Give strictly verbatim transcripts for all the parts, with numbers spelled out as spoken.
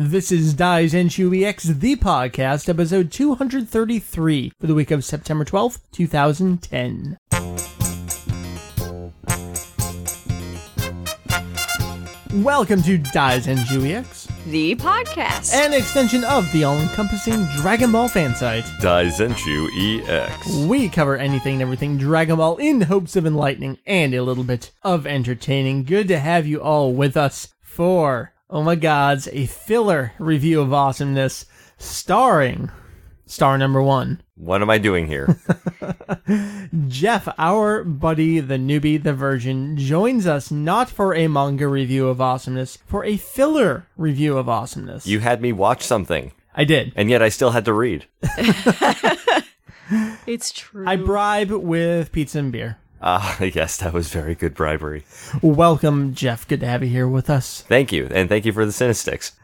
This is Daizenshuu E X, the podcast, episode two hundred thirty-three for the week of September twelfth, two thousand ten. Welcome to Daizenshuu E X, the podcast, an extension of the all-encompassing Dragon Ball fan site, Daizenshuu E X. We cover anything and everything Dragon Ball in hopes of enlightening and a little bit of entertaining. Good to have you all with us for, oh my gods, a filler review of awesomeness starring star number one. What am I doing here? Jeff, our buddy, the newbie, the virgin, joins us not for a manga review of awesomeness, for a filler review of awesomeness. You had me watch something. I did. And yet I still had to read. It's true. I bribe with pizza and beer. Ah, uh, yes, that was very good bribery. Welcome, Jeff. Good to have you here with us. Thank you, and thank you for the Cinestics.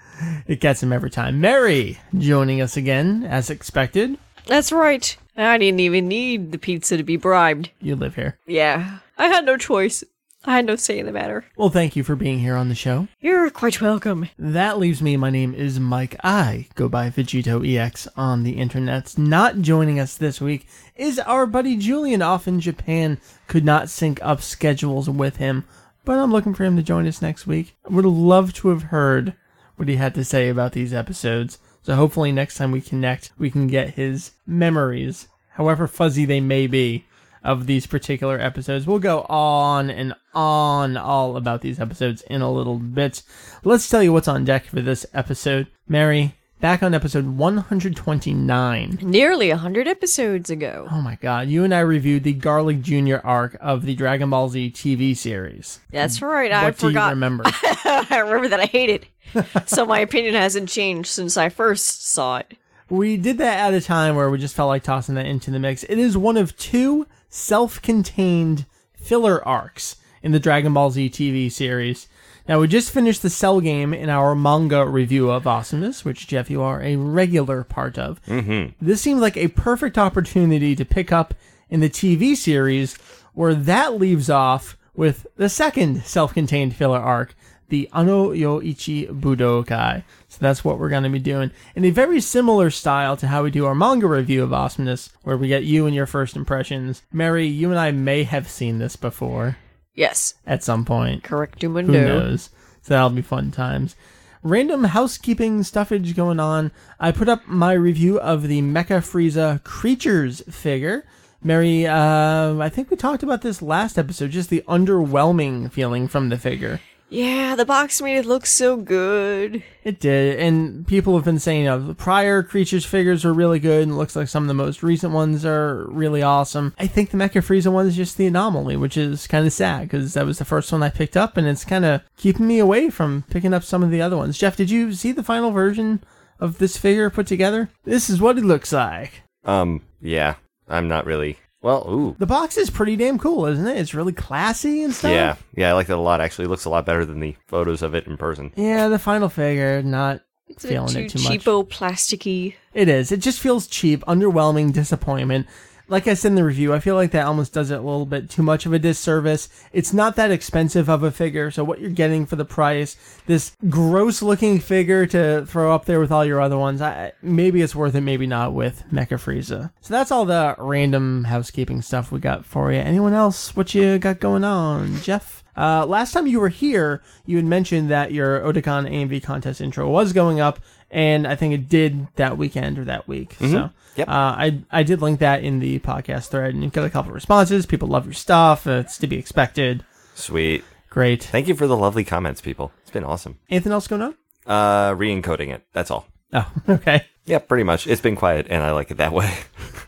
It gets him every time. Mary, joining us again, as expected. That's right. I didn't even need the pizza to be bribed. You live here. Yeah. I had no choice. I had no say in the matter. Well, thank you for being here on the show. You're quite welcome. That leaves me. My name is Mike. I go by Vegito E X on the internets. Not joining us this week is our buddy Julian off in Japan. Could not sync up schedules with him, but I'm looking for him to join us next week. I would love to have heard what he had to say about these episodes. So hopefully next time we connect, we can get his memories, however fuzzy they may be, of these particular episodes. We'll go on and on all about these episodes in a little bit. Let's tell you what's on deck for this episode. Mary, back on episode one hundred twenty-nine. Nearly one hundred episodes ago. Oh my god, you and I reviewed the Garlic Junior arc of the Dragon Ball Z T V series. That's right, what I do forgot. You remember? I remember that I hated it. So my opinion hasn't changed since I first saw it. We did that at a time where we just felt like tossing that into the mix. It is one of two self-contained filler arcs in the Dragon Ball Z T V series. Now, we just finished the Cell game in our manga review of awesomeness, which, Jeff, you are a regular part of. Mm-hmm. This seems like a perfect opportunity to pick up in the T V series, where that leaves off with the second self-contained filler arc, the Ano Yo Ichi Budokai. So that's what we're going to be doing in a very similar style to how we do our manga review of awesomeness, where we get you and your first impressions. Mary, you and I may have seen this before. Yes. At some point. Correctamundo. Who knows? So that'll be fun times. Random housekeeping stuffage going on. I put up my review of the Mecha Frieza Creatures figure. Mary, uh, I think we talked about this last episode, just the underwhelming feeling from the figure. Yeah, the box made it look so good. It did, and people have been saying, you know, the prior Creatures figures were really good, and it looks like some of the most recent ones are really awesome. I think the Mecha Frieza one is just the anomaly, which is kind of sad, because that was the first one I picked up, and it's kind of keeping me away from picking up some of the other ones. Jeff, did you see the final version of this figure put together? This is what it looks like. Um, yeah, I'm not really... Well, ooh. The box is pretty damn cool, isn't it? It's really classy and stuff. Yeah, yeah, I like that a lot, actually. It looks a lot better than the photos of it in person. Yeah, the final figure, not it's feeling too it too cheapo, much. cheapo, plasticky. It is. It just feels cheap, underwhelming, disappointment. Like I said in the review, I feel like that almost does it a little bit too much of a disservice. It's not that expensive of a figure, so what you're getting for the price, this gross-looking figure to throw up there with all your other ones, I, maybe it's worth it, maybe not with Mecha Frieza. So that's all the random housekeeping stuff we got for you. Anyone else? What you got going on, Jeff? Uh, last time you were here, you had mentioned that your Otakon A M V contest intro was going up, and I think it did that weekend or that week. Mm-hmm. So yep. uh, I I did link that in the podcast thread, and you got a couple of responses. People love your stuff. It's to be expected. Sweet. Great. Thank you for the lovely comments, people. It's been awesome. Anything else going on? Uh, re-encoding it. That's all. Oh, okay. Yeah, pretty much. It's been quiet, and I like it that way.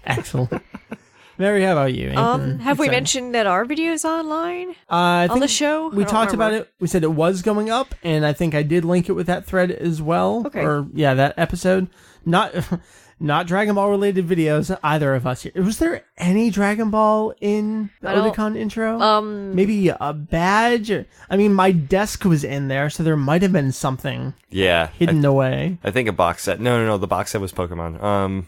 Excellent. Mary, how about you? Anything um, have exciting? We mentioned that our video is online uh, I on think the show? We talked remember. about it. We said it was going up, and I think I did link it with that thread as well. Okay. Or, yeah, that episode. Not not Dragon Ball-related videos, either of us here. Was there any Dragon Ball in the Otakon intro? Um, Maybe a badge? Or, I mean, my desk was in there, so there might have been something yeah, hidden I th- away. I think a box set. No, no, no. The box set was Pokemon. Um...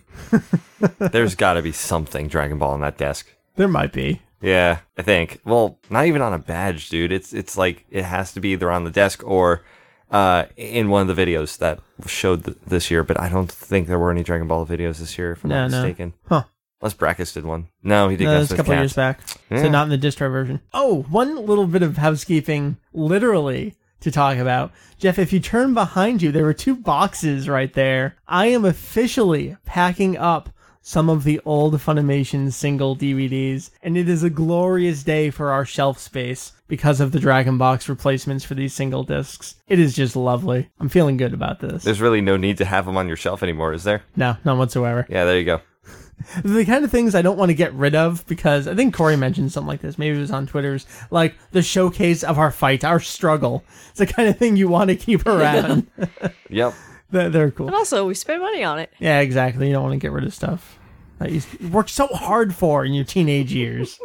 There's got to be something Dragon Ball on that desk. There might be. Yeah, I think. Well, not even on a badge, dude. It's it's like it has to be either on the desk or uh, in one of the videos that showed th- this year, but I don't think there were any Dragon Ball videos this year, if I'm no, not mistaken. No. Huh. Unless Brackus did one. No, he did. No, a couple of years back. Yeah. So not in the distro version. Oh, one little bit of housekeeping, literally, to talk about. Jeff, if you turn behind you, there were two boxes right there. I am officially packing up some of the old Funimation single D V Ds, and it is a glorious day for our shelf space because of the Dragon Box replacements for these single discs. It is just lovely. I'm feeling good about this. There's really no need to have them on your shelf anymore, is there? No, none whatsoever. Yeah, there you go. The kind of things I don't want to get rid of, because I think Corey mentioned something like this. Maybe it was on Twitter's, like the showcase of our fight, our struggle. It's the kind of thing you want to keep around. Yep. They're, they're cool. And also, we spend money on it. Yeah, exactly. You don't want to get rid of stuff that you worked so hard for in your teenage years.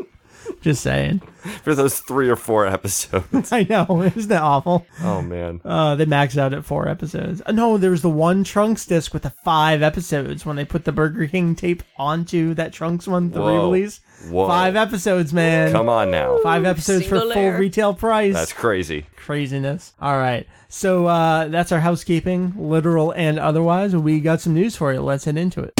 Just saying. For those three or four episodes. I know. Isn't that awful? Oh, man. Uh, they maxed out at four episodes. Uh, no, there was the one Trunks disc with the five episodes when they put the Burger King tape onto that Trunks one, the re-release. Whoa. Five episodes, man. Come on now. Five episodes Single for layer. Full retail price. That's crazy. Craziness. All right. So uh, that's our housekeeping, literal and otherwise. We got some news for you. Let's head into it.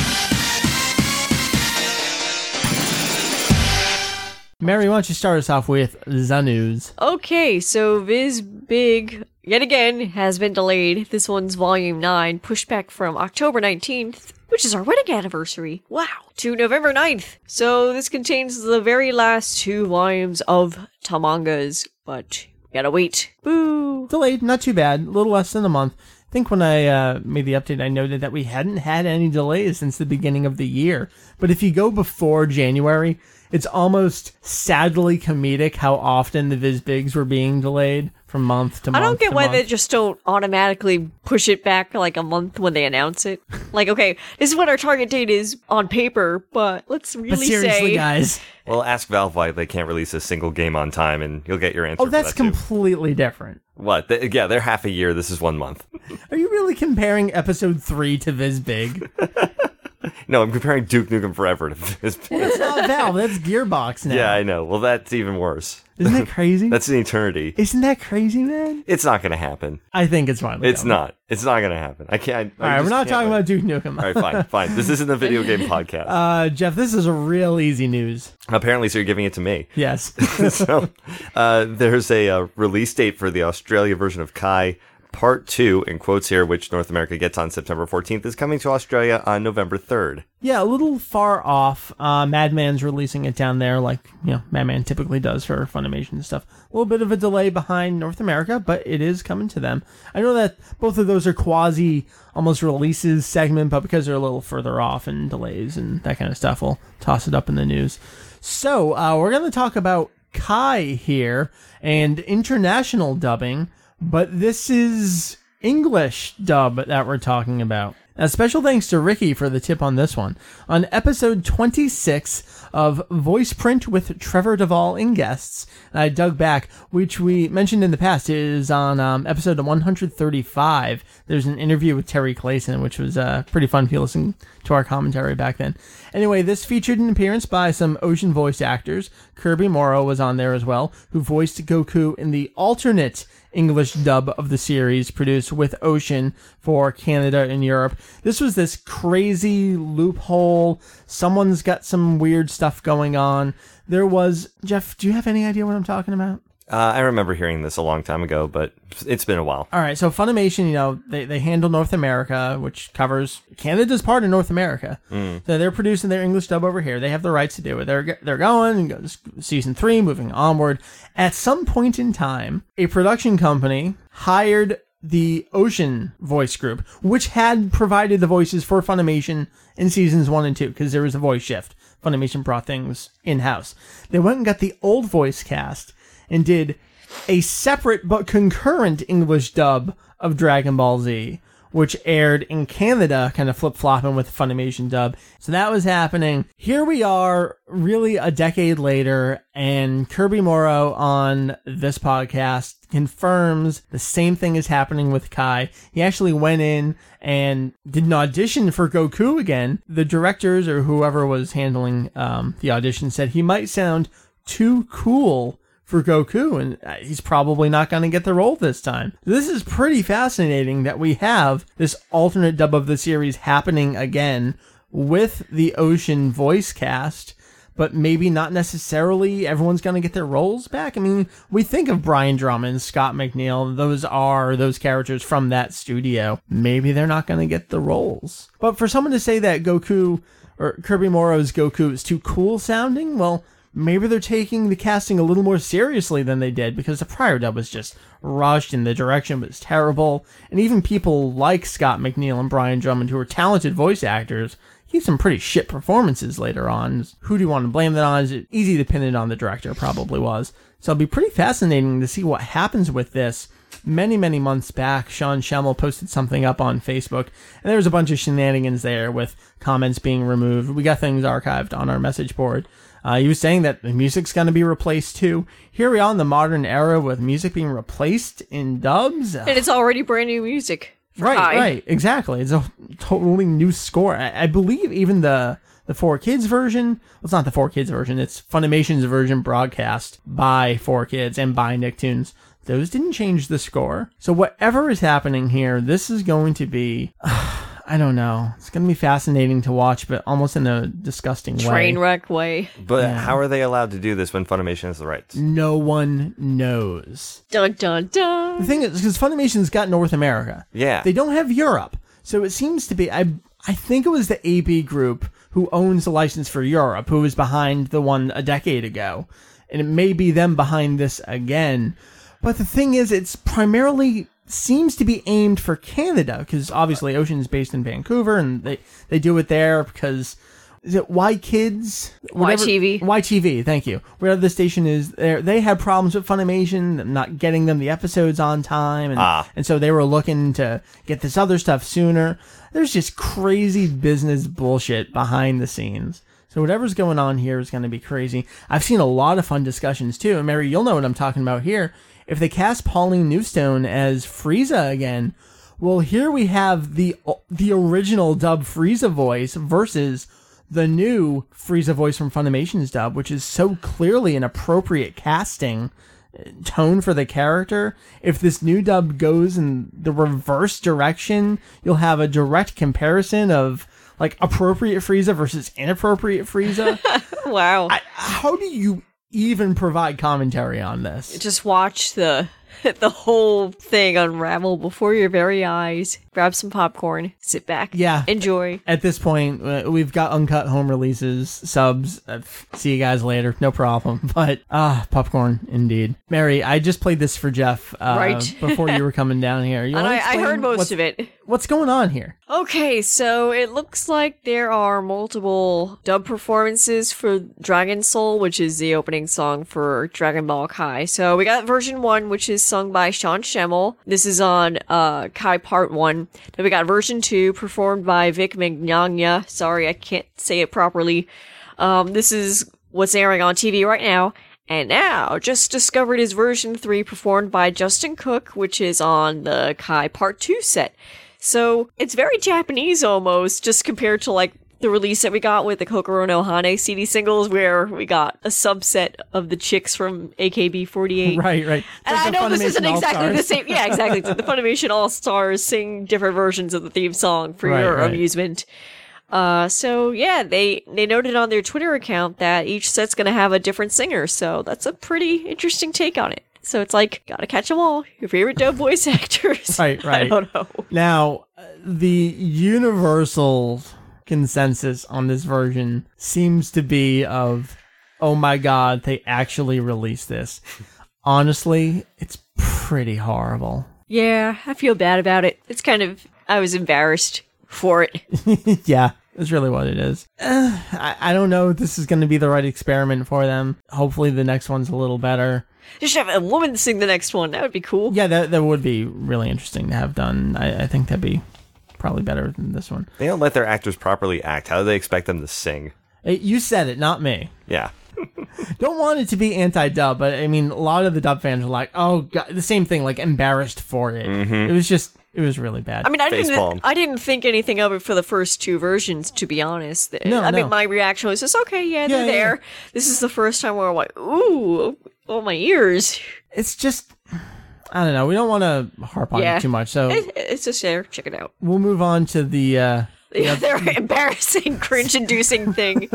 Mary, why don't you start us off with the news? Okay, so Viz Big, yet again, has been delayed. This one's Volume nine, pushed back from October nineteenth, which is our wedding anniversary, wow, to November ninth. So this contains the very last two volumes of Tamangas, but we gotta wait. Boo! Delayed, not too bad, a little less than a month. I think when I uh, made the update, I noted that we hadn't had any delays since the beginning of the year. But if you go before January... it's almost sadly comedic how often the Viz Bigs were being delayed from month to month. I don't get why month. They just don't automatically push it back like a month when they announce it. Like, okay, this is what our target date is on paper, but let's really but seriously, say... guys. Well, ask Valve why they can't release a single game on time, and you'll get your answer. Oh, that's that completely too. different. What? They, yeah, they're half a year. This is one month. Are you really comparing Episode three to Viz Big? No, I'm comparing Duke Nukem Forever to this. That's not Valve. That's Gearbox now. Yeah, I know. Well, that's even worse. Isn't that crazy? That's an eternity. Isn't that crazy, man? It's not going to happen. I think it's finally It's done. not. It's not going to happen. I can't. I, All I right, we're not talking wait. about Duke Nukem. All right, fine, fine. This isn't a video game podcast. Uh, Jeff, this is a real easy news. Apparently, so you're giving it to me. Yes. So, uh, there's a uh, release date for the Australia version of Kai. Part two, in quotes here, which North America gets on September fourteenth, is coming to Australia on November third. Yeah, a little far off. Uh, Madman's releasing it down there like, you know, Madman typically does for Funimation and stuff. A little bit of a delay behind North America, but it is coming to them. I know that both of those are quasi almost releases segment, but because they're a little further off and delays and that kind of stuff, we'll toss it up in the news. So uh, we're going to talk about Kai here and international dubbing. But this is English dub that we're talking about. A special thanks to Ricky for the tip on this one. On episode twenty-six of Voice Print with Trevor Duvall in guests, I dug back, which we mentioned in the past, it is on um, episode one thirty-five. There's an interview with Terry Clayson, which was uh, pretty fun if you listen to our commentary back then. Anyway, this featured an appearance by some Ocean voice actors. Kirby Morrow was on there as well, who voiced Goku in the alternate English dub of the series produced with Ocean for Canada and Europe. This was this crazy loophole. Someone's got some weird stuff going on. There was... Jeff, do you have any idea what I'm talking about? Uh, I remember hearing this a long time ago, but it's been a while. All right, so Funimation, you know, they, they handle North America, which covers Canada's part of North America. Mm. So they're producing their English dub over here. They have the rights to do it. They're they're going, goes season three, moving onward. At some point in time, a production company hired the Ocean voice group, which had provided the voices for Funimation in seasons one and two, because there was a voice shift. Funimation brought things in-house. They went and got the old voice cast and did a separate but concurrent English dub of Dragon Ball Z, which aired in Canada, kind of flip-flopping with the Funimation dub. So that was happening. Here we are, really a decade later, and Kirby Morrow on this podcast confirms the same thing is happening with Kai. He actually went in and did an audition for Goku again. The directors or whoever was handling um, the audition said he might sound too cool for Goku, and he's probably not going to get the role this time. This is pretty fascinating that we have this alternate dub of the series happening again with the Ocean voice cast, but maybe not necessarily everyone's going to get their roles back. I mean, we think of Brian Drummond, Scott McNeil, those are those characters from that studio. Maybe they're not going to get the roles. But for someone to say that Goku, or Kirby Morrow's Goku, is too cool sounding, well, maybe they're taking the casting a little more seriously than they did, because the prior dub was just rushed and the direction was terrible. And even people like Scott McNeil and Brian Drummond, who are talented voice actors, gave some pretty shit performances later on. Who do you want to blame that on? Is it easy to pin it on the director? Probably was. So it'll be pretty fascinating to see what happens with this. Many, many months back, Sean Schemmel posted something up on Facebook, and there was a bunch of shenanigans there with comments being removed. We got things archived on our message board. Uh, he was saying that the music's going to be replaced too. Here we are in the modern era with music being replaced in dubs. And it's already brand new music. Right, Kai. Right, exactly. It's a totally new score. I, I believe even the the Four Kids version, well, it's not the Four Kids version, it's Funimation's version broadcast by Four Kids and by Nicktoons. Those didn't change the score. So whatever is happening here, this is going to be, uh, I don't know, it's going to be fascinating to watch, but almost in a disgusting way. Train wreck way. But yeah. How are they allowed to do this when Funimation has the rights? No one knows. Dun, dun, dun. The thing is, because Funimation's got North America. Yeah. They don't have Europe. So it seems to be, I I think it was the A B Group who owns the license for Europe, who was behind the one a decade ago. And it may be them behind this again. But the thing is, it's primarily seems to be aimed for Canada, because obviously Ocean is based in Vancouver, and they, they do it there because, is it Y Kids? Whatever, Y T V. Y T V, thank you. Wherever the station is, they had problems with Funimation, not getting them the episodes on time, and, ah. and so they were looking to get this other stuff sooner. There's just crazy business bullshit behind the scenes. So whatever's going on here is going to be crazy. I've seen a lot of fun discussions, too, and Mary, you'll know what I'm talking about here. If they cast Pauline Newstone as Frieza again, well, here we have the the original dub Frieza voice versus the new Frieza voice from Funimation's dub, which is so clearly an appropriate casting tone for the character. If this new dub goes in the reverse direction, you'll have a direct comparison of like appropriate Frieza versus inappropriate Frieza. Wow. I, how do you... even provide commentary on this? Just watch the the whole thing unravel before your very eyes. Grab some popcorn, sit back, yeah, enjoy. At this point, uh, we've got uncut home releases, subs. Uh, see you guys later, no problem. But ah, uh, popcorn indeed. Mary, I just played this for Jeff uh, right before you were coming down here. You and I, I heard most of it. What's going on here? Okay, so it looks like there are multiple dub performances for Dragon Soul, which is the opening song for Dragon Ball Kai. So we got version one, which is sung by Sean Schemmel. This is on uh, Kai Part One. Then we got version two, performed by Vic Mignogna. Sorry, I can't say it properly. Um, this is what's airing on T V right now. And now, just discovered is version three, performed by Justin Cook, which is on the Kai Part two set. So it's very Japanese almost, just compared to like the release that we got with the Kokoro no Hane C D singles, where we got a subset of the chicks from A K B forty-eight. Right, right. And like I know Funimation, this isn't exactly All-Stars. The same. Yeah, exactly. The Funimation All-Stars sing different versions of the theme song for right, your right. amusement. Uh, so yeah, they, they noted on their Twitter account that each set's going to have a different singer. So that's a pretty interesting take on it. So it's like, gotta catch them all. Your favorite dub voice actors. Right, right. I don't know. Now, the universal consensus on this version seems to be of, oh my god, they actually released this. Honestly, it's pretty horrible. Yeah, I feel bad about it. It's kind of, I was embarrassed for it. Yeah, that's really what it is. Uh, I, I don't know if this is going to be the right experiment for them. Hopefully the next one's a little better. They should have a woman sing the next one. That would be cool. Yeah, that, that would be really interesting to have done. I, I think that'd be probably better than this one. They don't let their actors properly act. How do they expect them to sing? You said it, not me. Yeah. Don't want it to be anti-dub, but I mean, a lot of the dub fans are like, oh, God, the same thing, like embarrassed for it. Mm-hmm. It was just... It was really bad. I mean, I didn't, I didn't think anything of it for the first two versions, to be honest. No, I no. mean, my reaction was just, okay, yeah, yeah they're yeah, there. Yeah. This is the first time where I'm like, ooh, Oh, my ears. It's just, I don't know. We don't want to harp on yeah. it too much. So it, it's just there. Check it out. We'll move on to the uh, yeah, the other embarrassing, cringe-inducing thing.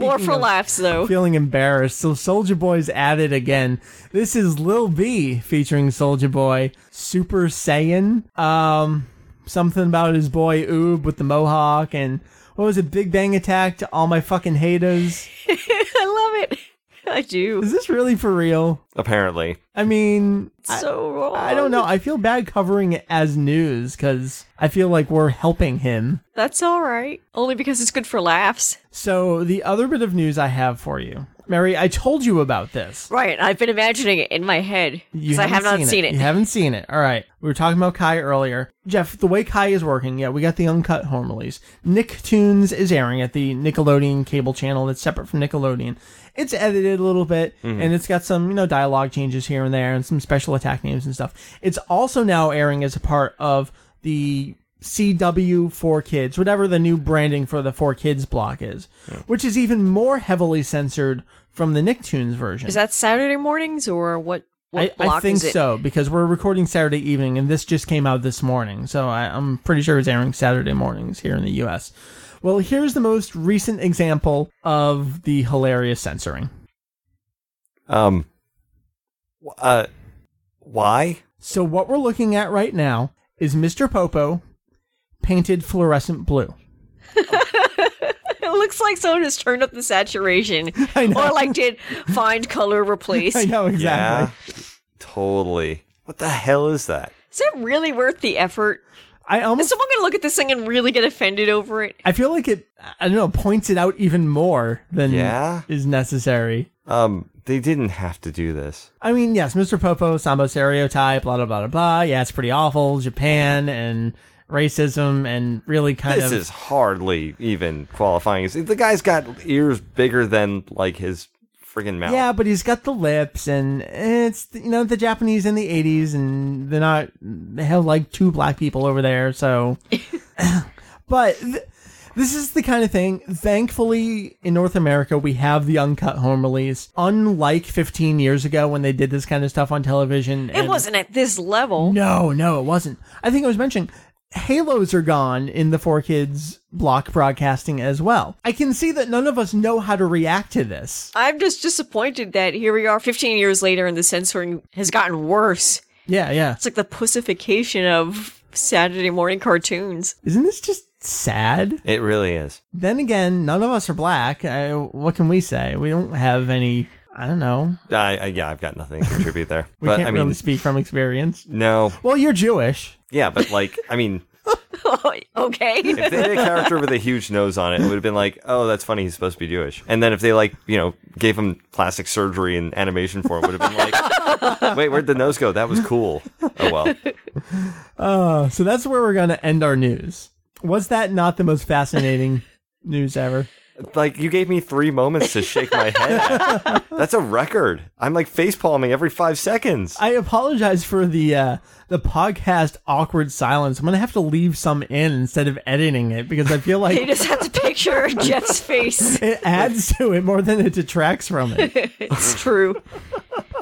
More for laughs, though. Feeling embarrassed. So Soulja Boy's at it again. This is Lil B featuring Soulja Boy. Super Saiyan. Um, something about his boy Oob with the mohawk and what was it? Big Bang Attack to all my fucking haters. I love it. I do. Is this really for real? Apparently. I mean, it's so wrong. I, I don't know. I feel bad covering it as news because I feel like we're helping him. That's all right. Only because it's good for laughs. So the other bit of news I have for you, Mary, I told you about this. Right. I've been imagining it in my head because I have not seen, seen it. it. You haven't seen it. All right. We were talking about Kai earlier. Jeff, the way Kai is working, yeah, we got the uncut home release. Nicktoons is airing at the Nickelodeon cable channel that's separate from Nickelodeon. It's edited a little bit, mm-hmm. and it's got some, you know, dialogue changes here and there and some special attack names and stuff. It's also now airing as a part of the C W Four Kids, whatever the new branding for the Four Kids block is, yeah. which is even more heavily censored from the Nicktoons version. Is that Saturday mornings or what? What I, block I think is it? So, because we're recording Saturday evening, and this just came out this morning, so I, I'm pretty sure it's airing Saturday mornings here in the U S. Well, here's the most recent example of the hilarious censoring. Um, uh, why? So what we're looking at right now is Mister Popo painted fluorescent blue. It looks like someone has turned up the saturation. I know. Or like did find color replace. I know, exactly. Yeah, totally. What the hell is that? Is it really worth the effort? I almost, is someone going to look at this thing and really get offended over it? I feel like it, I don't know, points it out even more than yeah. is necessary. Um, they didn't have to do this. I mean, yes, Mister Popo, Sambo stereotype, blah, blah, blah, blah. Yeah, it's pretty awful. Japan and racism and really kind this of... This is hardly even qualifying. The guy's got ears bigger than, like, his friggin' mouth. Yeah, but he's got the lips, and it's, you know, the Japanese in the eighties, and they're not... They have, like, two black people over there, so... But... Th- This is the kind of thing, thankfully, in North America, we have the uncut home release. Unlike fifteen years ago when they did this kind of stuff on television. It wasn't at this level. No, no, it wasn't. I think I was mentioning, Halos are gone in the Four Kids block broadcasting as well. I can see that none of us know how to react to this. I'm just disappointed that here we are fifteen years later and the censoring has gotten worse. Yeah, yeah. It's like the pussification of Saturday morning cartoons. Isn't this just... sad? It really is. Then again, none of us are black. I, what can we say? We don't have any, I don't know. I, I, yeah, I've got nothing to contribute there. we but, can't I really mean, speak from experience. No. Well, you're Jewish. Yeah, but like, I mean... Okay. If they had a character with a huge nose on it, it would have been like, oh, that's funny, he's supposed to be Jewish. And then if they, like, you know, gave him plastic surgery and animation for it, it would have been like, wait, where'd the nose go? That was cool. Oh, well. Uh, so that's where we're going to end our news. Was that not the most fascinating news ever? Like, you gave me three moments to shake my head at. That's a record. I'm, like, facepalming every five seconds. I apologize for the uh, the podcast awkward silence. I'm going to have to leave some in instead of editing it, because I feel like... You just have to picture Jeff's face. It adds to it more than it detracts from it. It's true.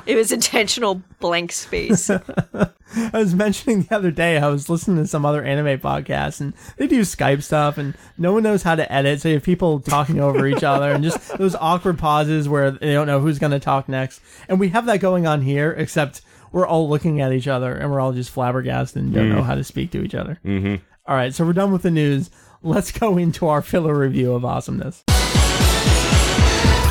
It was intentional blank space. I was mentioning the other day, I was listening to some other anime podcast, and they do Skype stuff, and no one knows how to edit, so you have people talking over each other, and just those awkward pauses where they don't know who's going to talk next. And we have that going on here, except we're all looking at each other, and we're all just flabbergasted and don't mm. know how to speak to each other. Mm-hmm. All right, so we're done with the news. Let's go into our filler review of awesomeness.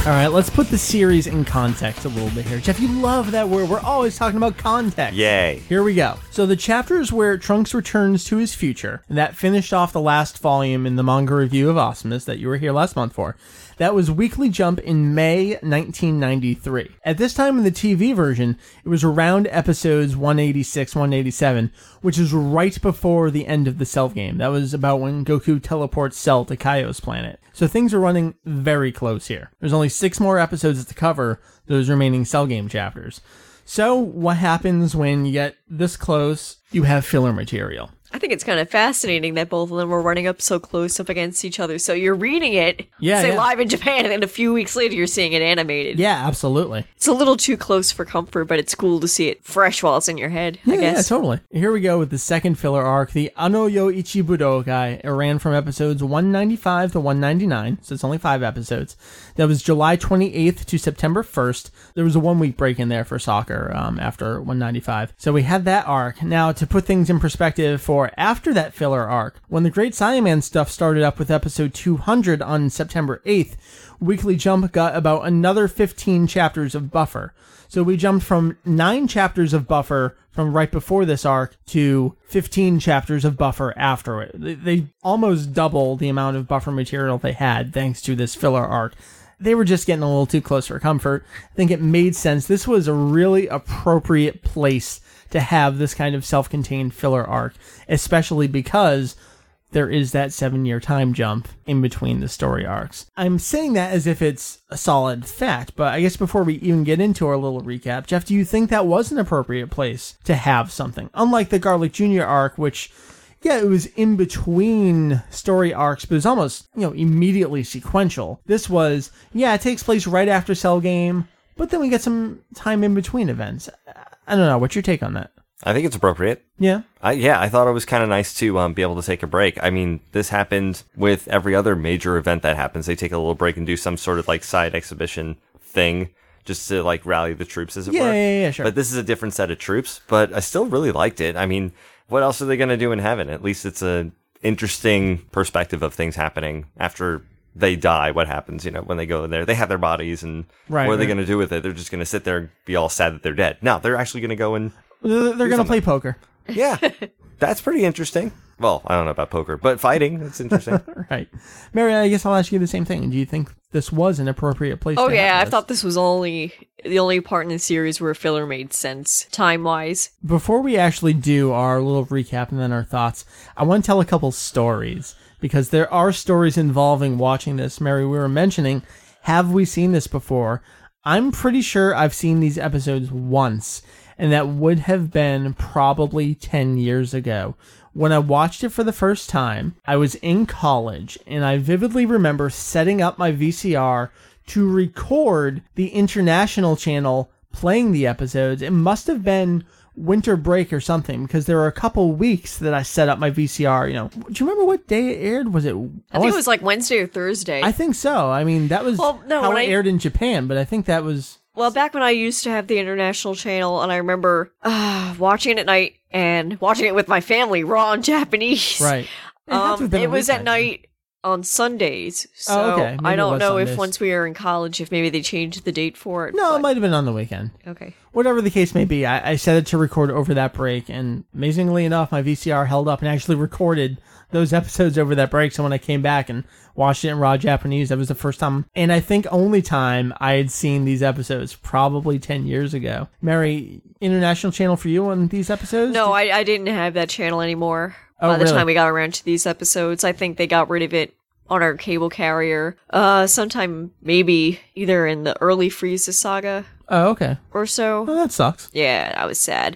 All right, let's put the series in context a little bit here. Jeff, you love that word. We're always talking about context. Yay. Here we go. So the chapter is where Trunks returns to his future, and that finished off the last volume in the manga review of Awesomeness that you were here last month for. That was Weekly Jump in May nineteen ninety-three. At this time in the T V version, it was around episodes one eighty-six, one eighty-seven, which is right before the end of the Cell game. That was about when Goku teleports Cell to Kaiō's planet. So things are running very close here. There's only six more episodes to cover those remaining Cell game chapters. So what happens when you get this close? You have filler material. I think it's kind of fascinating that both of them were running up so close up against each other. So you're reading it, yeah, say, yeah. live in Japan, and then a few weeks later you're seeing it animated. Yeah, absolutely. It's a little too close for comfort, but it's cool to see it fresh while it's in your head, yeah, I guess. Yeah, totally. Here we go with the second filler arc, the Ano Yo Ichi Budokai. It ran from episodes one ninety-five to one ninety-nine, so it's only five episodes. That was July twenty-eighth to September first. There was a one-week break in there for soccer um, after one ninety-five. So we had that arc. Now, to put things in perspective for after that filler arc, when the Great Saiyaman stuff started up with episode two hundred on September eighth, Weekly Jump got about another fifteen chapters of buffer. So we jumped from nine chapters of buffer from right before this arc to fifteen chapters of buffer after it. They, they almost double the amount of buffer material they had thanks to this filler arc. They were just getting a little too close for comfort. I think it made sense. This was a really appropriate place to have this kind of self-contained filler arc, especially because there is that seven-year time jump in between the story arcs. I'm saying that as if it's a solid fact, but I guess before we even get into our little recap, Jeff, do you think that was an appropriate place to have something? Unlike the Garlic Junior arc, which... yeah, it was in between story arcs, but it was almost, you know, immediately sequential. This was, yeah, it takes place right after Cell Game, but then we get some time in between events. I don't know. What's your take on that? I think it's appropriate. Yeah. I, yeah, I thought it was kind of nice to um, be able to take a break. I mean, this happened with every other major event that happens. They take a little break and do some sort of, like, side exhibition thing just to, like, rally the troops, as it yeah, were. Yeah, yeah, yeah, sure. But this is a different set of troops, but I still really liked it. I mean... what else are they going to do in heaven? At least it's an interesting perspective of things happening after they die. What happens, you know, when they go in there? They have their bodies, and right, what are right. they going to do with it? They're just going to sit there and be all sad that they're dead. No, they're actually going to go and... they're going to play poker. Yeah, that's pretty interesting. Well, I don't know about poker, but fighting, it's interesting. Right. Mary, I guess I'll ask you the same thing. Do you think this was an appropriate place oh, to Oh, yeah, I thought this was only... the only part in the series where filler made sense time-wise. Before we actually do our little recap and then our thoughts, I want to tell a couple stories, because there are stories involving watching this. Mary, we were mentioning, have we seen this before? I'm pretty sure I've seen these episodes once, and that would have been probably ten years ago. When I watched it for the first time, I was in college, and I vividly remember setting up my V C R to record the international channel playing the episodes. It must have been winter break or something, because there were a couple weeks that I set up my V C R. You know, do you remember what day it aired? Was it? I, I think was, it was like Wednesday or Thursday. I think so. I mean, that was well, no, how it I, aired in Japan, but I think that was. Well, back when I used to have the international channel, and I remember uh, watching it at night and watching it with my family raw in Japanese. Right. Um, it, it was at night. On Sundays, so oh, okay. I don't know Sundays. If once we were in college, if maybe they changed the date for it. No, but... it might have been on the weekend. Okay. Whatever the case may be, I, I set it to record over that break, and amazingly enough, my V C R held up and actually recorded those episodes over that break, so when I came back and watched it in raw Japanese, that was the first time, and I think only time I had seen these episodes, probably ten years ago. Mary, international channel for you on these episodes? No, I, I didn't have that channel anymore. Oh, By the really? time we got around to these episodes, I think they got rid of it on our cable carrier uh, sometime maybe either in the early Frieza saga. Oh, okay. Or so. Oh, that sucks. Yeah, I was sad.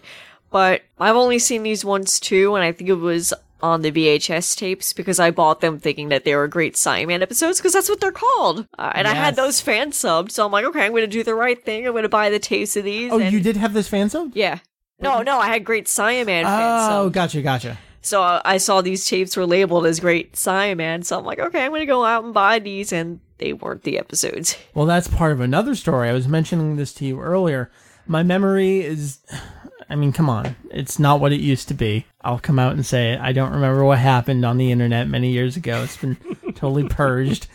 But I've only seen these ones too, and I think it was on the V H S tapes because I bought them thinking that they were Great Saiyaman episodes because that's what they're called. Uh, and yes. I had those fan subbed, so I'm like, okay, I'm going to do the right thing. I'm going to buy the tapes of these. Oh, and... you did have this fan subbed? Yeah. No, no, I had Great Saiyaman fan subbed. Oh, gotcha, gotcha. So uh, I saw these tapes were labeled as Great Saiyaman, so I'm like, okay, I'm going to go out and buy these, and they weren't the episodes. Well, that's part of another story. I was mentioning this to you earlier. My memory is, I mean, come on. It's not what it used to be. I'll come out and say it. I don't remember what happened on the internet many years ago. It's been totally purged.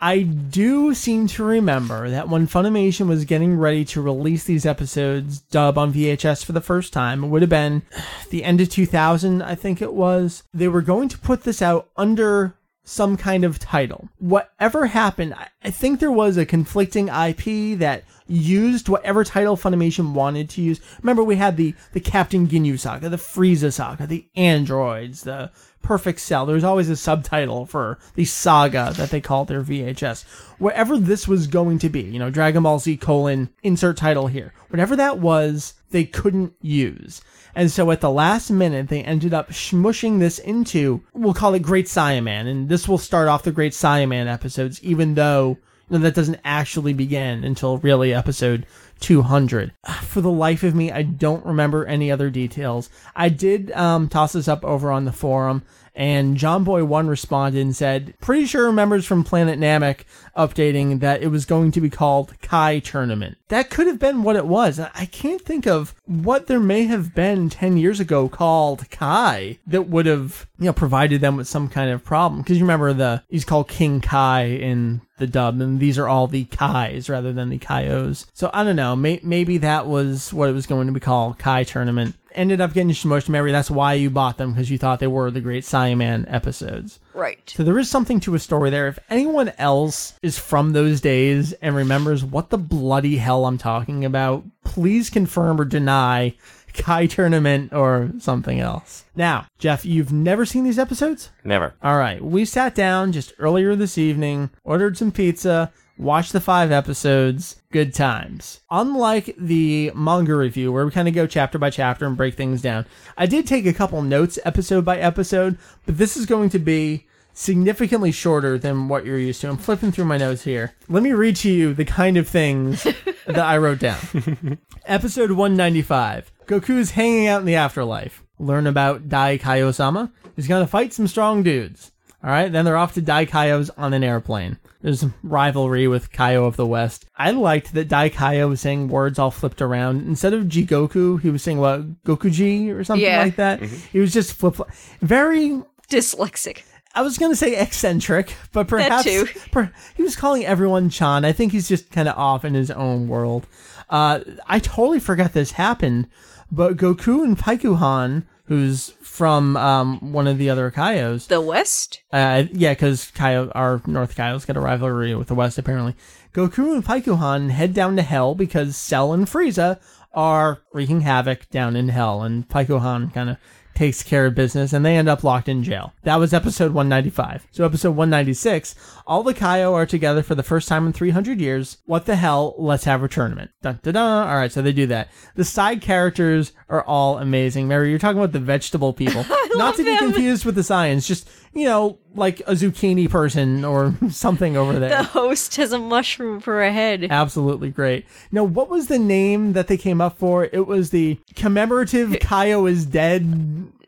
I do seem to remember that when Funimation was getting ready to release these episodes dub on V H S for the first time, it would have been the end of two thousand, I think it was, they were going to put this out under some kind of title. Whatever happened, I think there was a conflicting I P that used whatever title Funimation wanted to use. Remember, we had the, the Captain Ginyu saga, the Frieza saga, the androids, the Perfect Cell. There's always a subtitle for the saga that they called their V H S. Whatever this was going to be, you know, Dragon Ball Z colon, insert title here. Whatever that was, they couldn't use. And so at the last minute, they ended up smushing this into, we'll call it Great Saiyaman. And this will start off the Great Saiyaman episodes, even though you know, that doesn't actually begin until really episode two hundred. For the life of me, I don't remember any other details. I did um, toss this up over on the forum, and John Boy one responded and said, pretty sure members from Planet Namek updating that it was going to be called Kai Tournament. That could have been what it was. I can't think of what there may have been ten years ago called Kai that would have, you know, provided them with some kind of problem. Because you remember the, he's called King Kai in the dub, and these are all the Kais rather than the Kaios. So I don't know. May- maybe that was what it was going to be called, Kai Tournament. Ended up getting smushed, Mary. That's why you bought them, because you thought they were the Great Saiyaman episodes. Right. So there is something to a story there. If anyone else is from those days and remembers what the bloody hell I'm talking about, please confirm or deny Kai Tournament or something else. Now, Jeff, you've never seen these episodes? Never. All right. We sat down just earlier this evening, ordered some pizza, watched the five episodes. Good times. Unlike the manga review, where we kind of go chapter by chapter and break things down, I did take a couple notes episode by episode, but this is going to be significantly shorter than what you're used to. I'm flipping through my notes here. Let me read to you the kind of things that I wrote down. Episode one ninety-five. Goku's hanging out in the afterlife. Learn about Daikaiō-sama. He's going to fight some strong dudes. All right, then they're off to Daikaiō's on an airplane. There's some rivalry with Kaiō of the West. I liked that Daikaiō was saying words all flipped around. Instead of Jigoku, he was saying, what, Gokuji or something yeah. like that. Mm-hmm. He was just flip flop. Very dyslexic. I was going to say eccentric, but perhaps that too. Per- he was calling everyone Chan. I think he's just kind of off in his own world. Uh, I totally forgot this happened, but Goku and Paikuhan, who's from um, one of the other Kaios. The West? Uh, yeah, because Kaio, our North Kaio's got a rivalry with the West, apparently. Goku and Paikuhan head down to hell because Cell and Frieza are wreaking havoc down in hell, and Paikuhan kind of takes care of business, and they end up locked in jail. That was episode one ninety-five. So episode one ninety-six, all the Kaiō are together for the first time in three hundred years. What the hell? Let's have a tournament. Dun, dun, dun. All right, so they do that. The side characters are all amazing. Mary, you're talking about the vegetable people. Not to be them. confused with the science, just, you know, like a zucchini person or something over there. The host has a mushroom for a head. Absolutely great. Now, what was the name that they came up for? It was the commemorative Kaiō is dead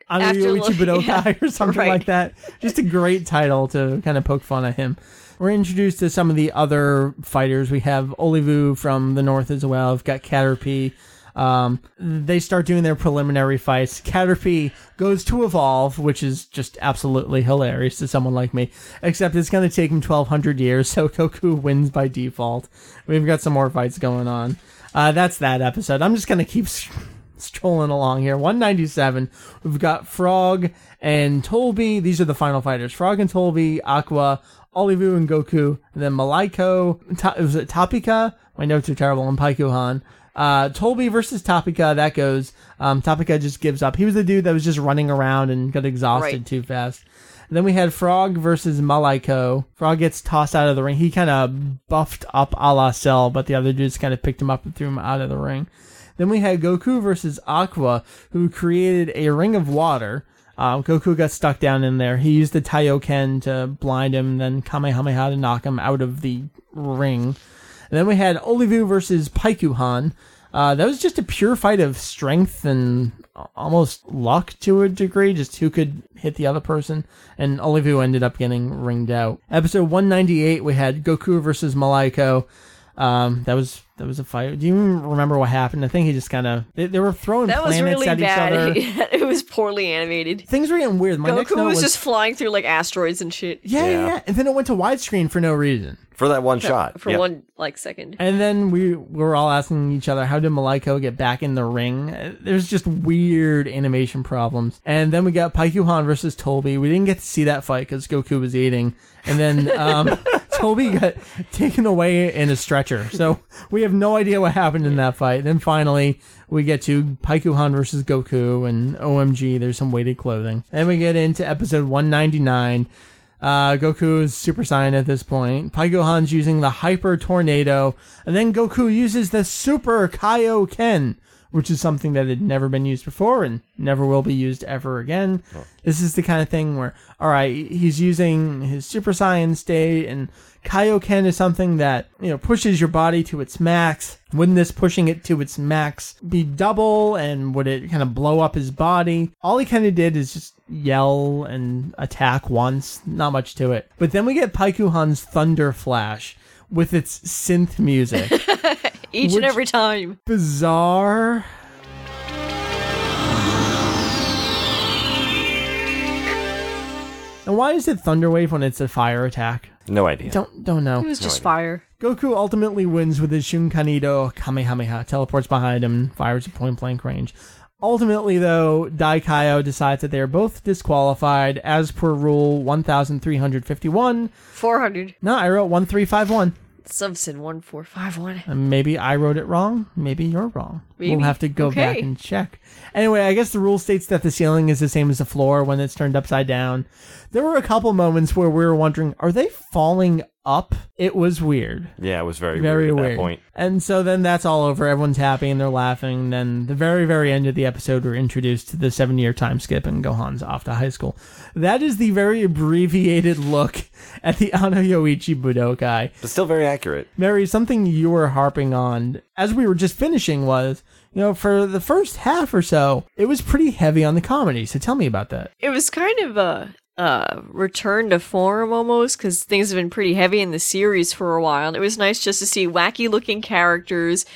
Ano Yo Ichi Budokai yeah, or something right. like that. Just a great title to kind of poke fun at him. We're introduced to some of the other fighters. We have Olibu from the north as well. We've got Caterpie. Um, they start doing their preliminary fights. Caterpie goes to evolve, which is just absolutely hilarious to someone like me. Except it's going to take him twelve hundred years, so Goku wins by default. We've got some more fights going on. Uh, that's that episode. I'm just going to keep st- strolling along here. one ninety-seven, we've got Frog and Tolby. These are the final fighters. Frog and Tolby, Aqua, Olibu and Goku, and then Malaiko, Ta- was it Tapika? My notes are terrible. And Paikuhan. Uh, Tolby versus Tapika, that goes. Um, Tapika just gives up. He was the dude that was just running around and got exhausted right. too fast. And then we had Frog versus Malaiko. Frog gets tossed out of the ring. He kind of buffed up a la Cell, but the other dudes kind of picked him up and threw him out of the ring. Then we had Goku versus Aqua, who created a ring of water. Uh, Goku got stuck down in there. He used the Taioken to blind him, then Kamehameha to knock him out of the ring. And then we had Olibu versus Paikuhan. Uh, that was just a pure fight of strength and almost luck to a degree, just who could hit the other person. And Olibu ended up getting ringed out. Episode one ninety-eight, we had Goku versus Malaiko. Um, that was that was a fight. Do you even remember what happened? I think he just kind of they, they were throwing that planets really at bad. each other. It was poorly animated. Things were getting weird. My Goku next note was, was just flying through like asteroids and shit. Yeah, yeah, yeah. And then it went to widescreen for no reason. For that one for, shot. For yep. one like second. And then we, we were all asking each other, how did Malaiko get back in the ring? There's just weird animation problems. And then we got Paikuhan versus Tolby. We didn't get to see that fight because Goku was eating. And then um Tolby got taken away in a stretcher. So we have no idea what happened in that fight. Then finally, we get to Paikuhan versus Goku, and O M G, there's some weighted clothing. Then we get into episode one ninety-nine. Uh, Goku is Super Saiyan at this point. Paikuhan's using the Hyper Tornado. And then Goku uses the Super Kaioken, which is something that had never been used before and never will be used ever again. Oh. This is the kind of thing where, all right, he's using his Super Saiyan state, and Kaioken is something that, you know, pushes your body to its max. Wouldn't this pushing it to its max be double, and would it kind of blow up his body? All he kind of did is just yell and attack once. Not much to it. But then we get Paikuhan's Thunder Flash with its synth music. Each and every time. Bizarre. And why is it Thunderwave when it's a fire attack? No idea. Don't don't know. It was no just idea. Fire. Goku ultimately wins with his Shunkanido Kamehameha. Teleports behind him. Fires at point blank range. Ultimately, though, Daikaiō decides that they are both disqualified as per rule one thousand three hundred fifty-one. four hundred. No, I wrote one three five one. Some said one four five one. Uh, maybe I wrote it wrong. Maybe you're wrong. Maybe. We'll have to go okay. back and check. Anyway, I guess the rule states that the ceiling is the same as the floor when it's turned upside down. There were a couple moments where we were wondering, are they falling up? It was weird. Yeah, it was very, very weird at weird. that point. And so then that's all over. Everyone's happy and they're laughing. And then the very, very end of the episode, we're introduced to the seven-year time skip and Gohan's off to high school. That is the very abbreviated look at the Ano Yo Ichi Budokai. But still very accurate. Mary, something you were harping on as we were just finishing was, you know, for the first half or so, it was pretty heavy on the comedy. So tell me about that. It was kind of a Uh, return to form almost, because things have been pretty heavy in the series for a while. And it was nice just to see wacky looking characters.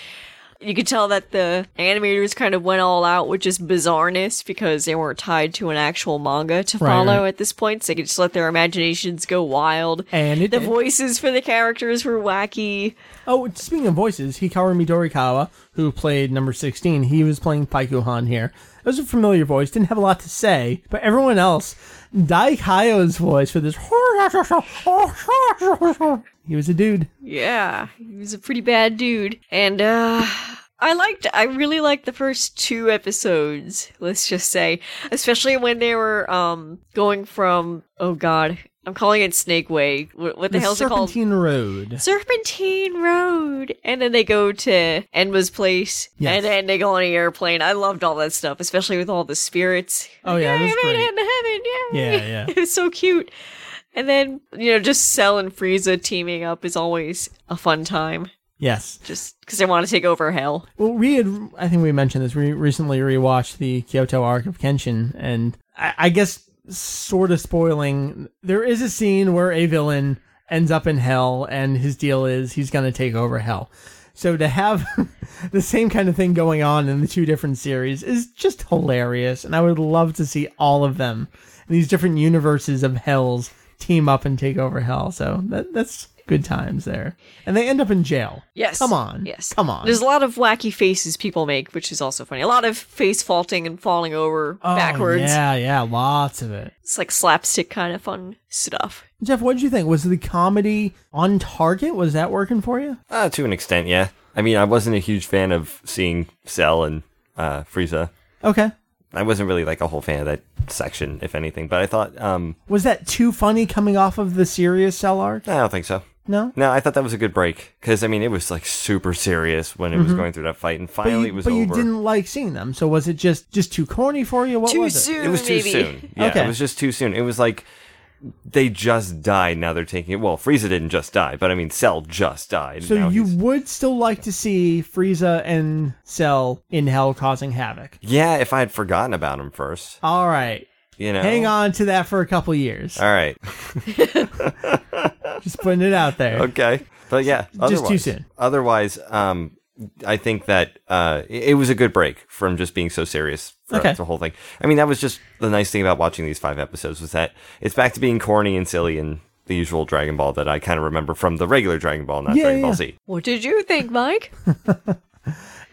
You could tell that the animators kind of went all out with just bizarreness because they weren't tied to an actual manga to follow right, right. at this point. So they could just let their imaginations go wild. And it the did. voices for the characters were wacky. Oh, speaking of voices, Hikaru Midorikawa, who played number sixteen, he was playing Paikuhan here. It was a familiar voice, didn't have a lot to say, but everyone else, Daikaiō's voice for this, he was a dude. Yeah, he was a pretty bad dude. And uh, I liked, I really liked the first two episodes, let's just say, especially when they were um going from, oh god, I'm calling it Snake Way. What the, the hell's it called? Serpentine Road. Serpentine Road. And then they go to Enma's place. Yes. And then they go on an airplane. I loved all that stuff, especially with all the spirits. Oh, like, yeah, it was great. It in heaven. Yay. Yeah, yeah. It was so cute. And then, you know, just Cell and Frieza teaming up is always a fun time. Yes. Just because they want to take over hell. Well, we had, I think we mentioned this, we recently rewatched the Kyoto arc of Kenshin, and I, I guess... sort of spoiling, there is a scene where a villain ends up in hell and his deal is he's going to take over hell. So to have the same kind of thing going on in the two different series is just hilarious, and I would love to see all of them, these different universes of hells, team up and take over hell. So that, that's good times there. And they end up in jail. Yes. Come on. Yes. Come on. There's a lot of wacky faces people make, which is also funny. A lot of face faulting and falling over oh, backwards. Yeah, yeah. Lots of it. It's like slapstick kind of fun stuff. Jeff, what did you think? Was the comedy on target? Was that working for you? Uh, to an extent, yeah. I mean, I wasn't a huge fan of seeing Cell and uh, Frieza. Okay. I wasn't really like a whole fan of that section, if anything, but I thought... Um, was that too funny coming off of the serious Cell arc? I don't think so. No? No, I thought that was a good break. Because, I mean, it was, like, super serious when it mm-hmm. was going through that fight, and finally you, it was but over. But you didn't like seeing them, so was it just, just too corny for you? What too was it? Soon, it was too maybe. soon. Yeah, okay. It was just too soon. It was like, they just died, now they're taking it. Well, Frieza didn't just die, but, I mean, Cell just died. So now you he's... would still like to see Frieza and Cell in hell causing havoc? Yeah, if I had forgotten about him first. All right. You know. Hang on to that for a couple years. All right. Just putting it out there. Okay. But yeah, just too soon. Otherwise, um, I think that uh, it, it was a good break from just being so serious for okay. the whole thing. I mean, that was just the nice thing about watching these five episodes was that it's back to being corny and silly and the usual Dragon Ball that I kind of remember from the regular Dragon Ball, not yeah, Dragon yeah. Ball Z. What did you think, Mike?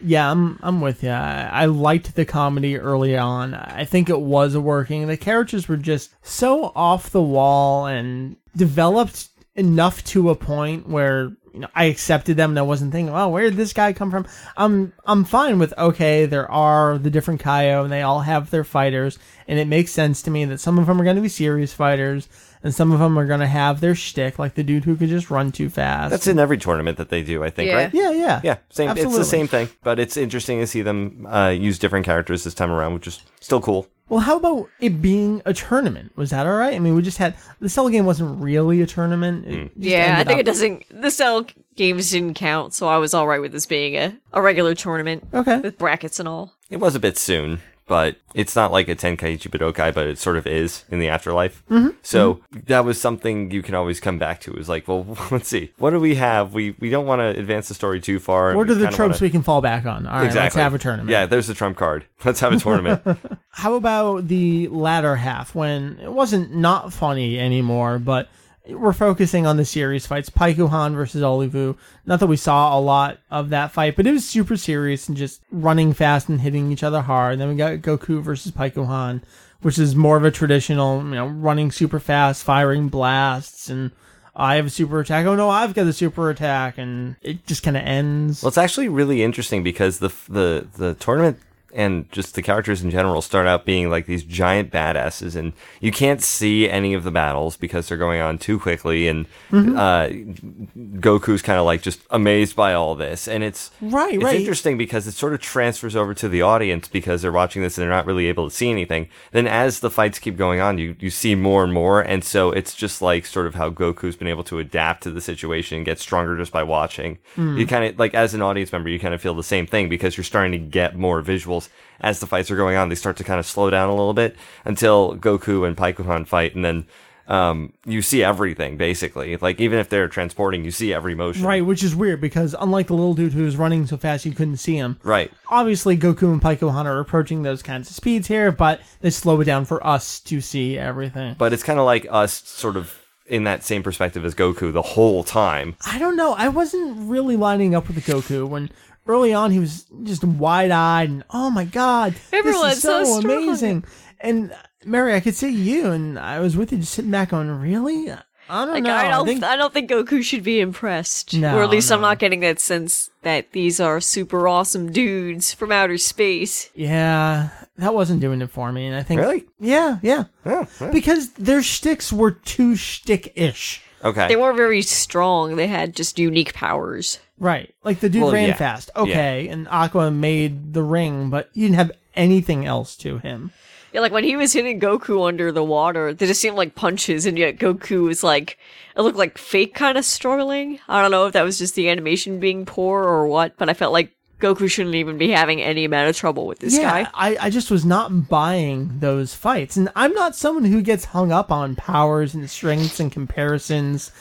Yeah, I'm I'm with you. I, I liked the comedy early on. I think it was working. The characters were just so off the wall and developed enough to a point where, you know, I accepted them and I wasn't thinking, oh, where did this guy come from? I'm I'm fine with, okay, there are the different Kaiō and they all have their fighters, and it makes sense to me that some of them are going to be serious fighters and some of them are going to have their shtick, like the dude who could just run too fast. That's in every tournament that they do, I think, yeah. right? Yeah, yeah. Yeah, same. Absolutely. It's the same thing, but it's interesting to see them uh, use different characters this time around, which is still cool. Well, how about it being a tournament? Was that all right? I mean, we just had... The Cell game wasn't really a tournament. It just yeah, I think up... it doesn't... The Cell games didn't count, so I was all right with this being a, a regular tournament. Okay. With brackets and all. It was a bit soon, but it's not like a Tenkaichi Budokai, but it sort of is in the afterlife. Mm-hmm. So mm-hmm. that was something you can always come back to. It was like, well, let's see. What do we have? We we don't want to advance the story too far. What are the tropes wanna... we can fall back on? All right, exactly. Let's have a tournament. Yeah, there's the trump card. Let's have a tournament. How about the latter half when it wasn't not funny anymore, but we're focusing on the series fights. Paikuhan versus Olibu. Not that we saw a lot of that fight, but it was super serious and just running fast and hitting each other hard. And then we got Goku versus Paikuhan, which is more of a traditional, you know, running super fast, firing blasts, and I have a super attack. Oh no, I've got a super attack, and it just kind of ends. Well, it's actually really interesting because the the the tournament. And just the characters in general start out being like these giant badasses, and you can't see any of the battles because they're going on too quickly. And mm-hmm. uh, Goku's kind of like just amazed by all this, and it's right, it's right. interesting because it sort of transfers over to the audience because they're watching this and they're not really able to see anything. Then as the fights keep going on, you you see more and more, and so it's just like sort of how Goku's been able to adapt to the situation and get stronger just by watching. Mm. You kind of like as an audience member, you kind of feel the same thing because you're starting to get more visuals. As the fights are going on, they start to kind of slow down a little bit until Goku and Paikuhan fight, and then um, you see everything, basically. Like, even if they're transporting, you see every motion. Right, which is weird, because unlike the little dude who was running so fast you couldn't see him. Right. Obviously, Goku and Paikuhan are approaching those kinds of speeds here, but they slow it down for us to see everything. But it's kind of like us sort of in that same perspective as Goku the whole time. I don't know. I wasn't really lining up with Goku when... Early on, he was just wide-eyed and, oh, my God, Everyone's this is so, so amazing. And, Mary, I could see you, and I was with you just sitting back going, really? I don't like, know. I don't, I, think... I don't think Goku should be impressed. No, or at least no. I'm not getting that sense that these are super awesome dudes from outer space. Yeah, that wasn't doing it for me. And I think, really? Yeah, yeah. yeah, yeah. Because their shticks were too shtick-ish. Okay. They weren't very strong. They had just unique powers. Right. Like, the dude well, ran yeah. fast. Okay. Yeah. And Aqua made the ring, but he didn't have anything else to him. Yeah, like, when he was hitting Goku under the water, they just seemed like punches, and yet Goku was, like, it looked like fake kind of struggling. I don't know if that was just the animation being poor or what, but I felt like Goku shouldn't even be having any amount of trouble with this yeah, guy. I, I just was not buying those fights. And I'm not someone who gets hung up on powers and strengths and comparisons.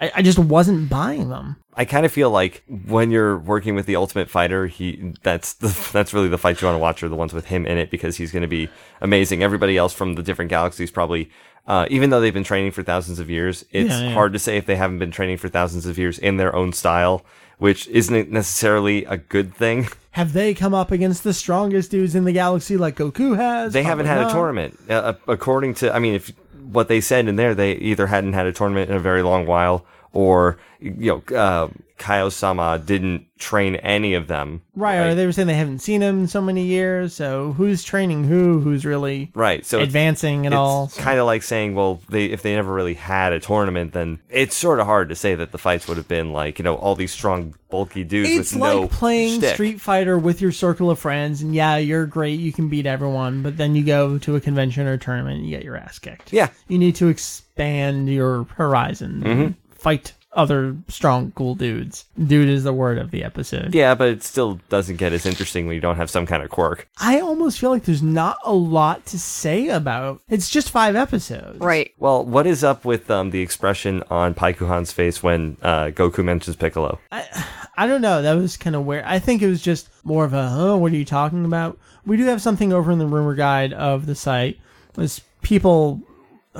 I, I just wasn't buying them. I kind of feel like when you're working with the Ultimate Fighter, he that's the, that's really the fights you want to watch are the ones with him in it because he's going to be amazing. Everybody else from the different galaxies probably, uh, even though they've been training for thousands of years, it's yeah, yeah. hard to say if they haven't been training for thousands of years in their own style, which isn't necessarily a good thing. Have they come up against the strongest dudes in the galaxy like Goku has? They haven't had not. a tournament. Uh, according to, I mean, if what they said in there, they either hadn't had a tournament in a very long while or, you know, uh, Kaiō-sama didn't train any of them. Right, right, or they were saying they haven't seen him in so many years, so who's training who, who's really right, so advancing and all. It's kind of like saying, well, they, if they never really had a tournament, then it's sort of hard to say that the fights would have been like, you know, all these strong, bulky dudes it's with like no It's like playing shtick. Street Fighter with your circle of friends, and yeah, you're great, you can beat everyone, but then you go to a convention or a tournament and you get your ass kicked. Yeah. You need to expand your horizon. Mm-hmm. Fight other strong, cool dudes. Dude is the word of the episode. Yeah, but it still doesn't get as interesting when you don't have some kind of quirk. I almost feel like there's not a lot to say about it. It's just five episodes. Right. Well, what is up with um, the expression on Paikuhan's face when uh, Goku mentions Piccolo? I, I don't know. That was kind of weird. I think it was just more of a, oh, what are you talking about? We do have something over in the rumor guide of the site. It's people...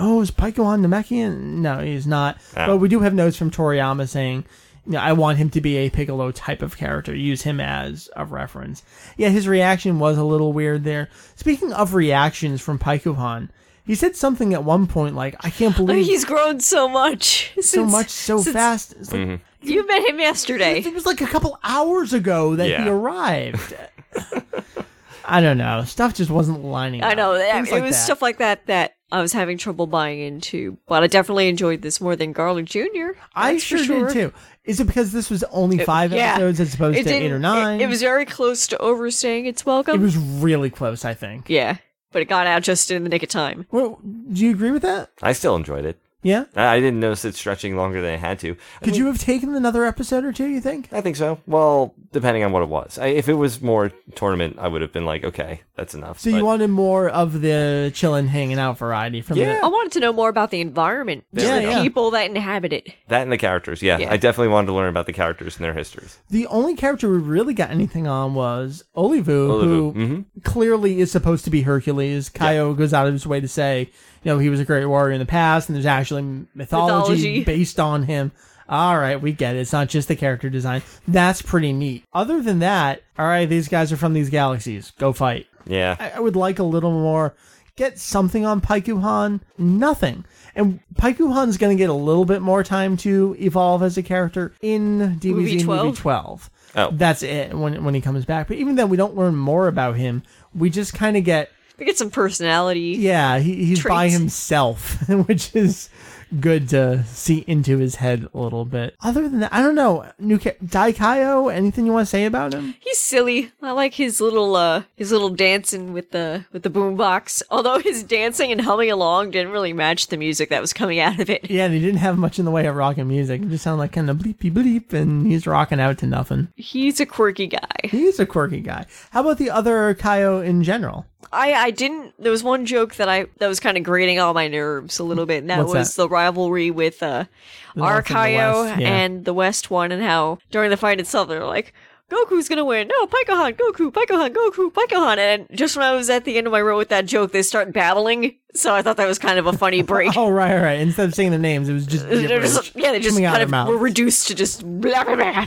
Oh, is Paikuhan Namekian? No, he's not. Oh. But we do have notes from Toriyama saying, you know, I want him to be a Piccolo type of character. Use him as a reference. Yeah, his reaction was a little weird there. Speaking of reactions from Paikuhan, He said something at one point like, I can't believe... He's grown so much. So since, much, so since, fast. Like, mm-hmm. You met him yesterday. It was like a couple hours ago that yeah. he arrived. I don't know. Stuff just wasn't lining up. I know. I mean, like it was that. stuff like that that I was having trouble buying into. But I definitely enjoyed this more than Garlic Junior I sure, sure did, too. Is it because this was only five it, yeah. episodes as opposed it to eight or nine? It, it was very close to overstaying its welcome. It was really close, I think. Yeah. But it got out just in the nick of time. Well, do you agree with that? I still enjoyed it. Yeah? I didn't notice it stretching longer than it had to. I Could mean, you have taken another episode or two, you think? I think so. Well, depending on what it was. I, if it was more tournament, I would have been like, okay, that's enough. So but... you wanted more of the chillin', hanging out variety from yeah. the... I wanted to know more about the environment. Yeah, the yeah. people that inhabit it. That and the characters, yeah. yeah. I definitely wanted to learn about the characters and their histories. The only character we really got anything on was Olibu, Olibu. who mm-hmm. clearly is supposed to be Hercules. Kaiō yeah. goes out of his way to say... You know, he was a great warrior in the past, and there's actually mythology, mythology based on him. All right, we get it. It's not just the character design. That's pretty neat. Other than that, all right, these guys are from these galaxies. Go fight. Yeah. I, I would like a little more. Get something on Paikuhan. Nothing. And Paikuhan's going to get a little bit more time to evolve as a character in D B Z movie twelve. Oh. That's it when, when he comes back. But even then, we don't learn more about him. We just kind of get... We get some personality. Yeah, he, he's traits. By himself, which is good to see into his head a little bit. Other than that, I don't know. New ca- Daikaiō, anything you want to say about him? He's silly. I like his little uh, his little dancing with the with the boombox. Although his dancing and humming along didn't really match the music that was coming out of it. Yeah, and he didn't have much in the way of rocking music. It just sounded like kind of bleepy bleep, and he's rocking out to nothing. He's a quirky guy. He's a quirky guy. How about the other Kaiō in general? I, I didn't. There was one joke that I that was kind of grating on my nerves a little bit, and that What's was that? the rivalry with uh, our Kaiō and, yeah. and the West one, and how during the fight itself they were like, "Goku's gonna win! No, Paikuhan, Goku, Paikuhan, Goku, Paikuhan!" And just when I was at the end of my row with that joke, they start babbling. So I thought that was kind of a funny break. oh right, right. Instead of saying the names, it was just, it was, yeah, they just kind of mouth. were reduced to just blah blah blah.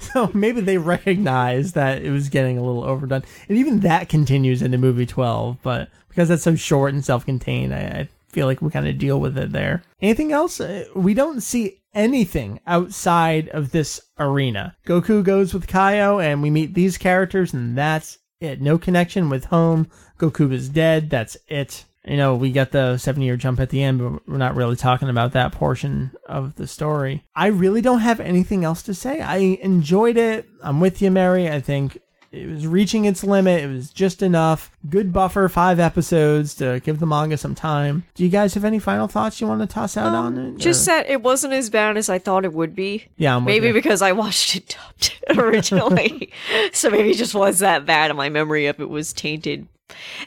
So maybe they recognized that it was getting a little overdone, and even that continues into movie twelve. But because that's so short and self-contained, I, I feel like we kind of deal with it there. Anything else? We don't see anything outside of this arena. Goku goes with Kaiō, and we meet these characters, and that's it. No connection with home. Goku is dead. That's it. You know, we got the seven-year jump at the end, but we're not really talking about that portion of the story. I really don't have anything else to say. I enjoyed it. I'm with you, Mary. I think it was reaching its limit. It was just enough. Good buffer, five episodes to give the manga some time. Do you guys have any final thoughts you want to toss out um, on it? Just or? that it wasn't as bad as I thought it would be. Yeah, I'm with Maybe you. because I watched it dubbed originally. So maybe it just was that bad, and my memory of it was tainted.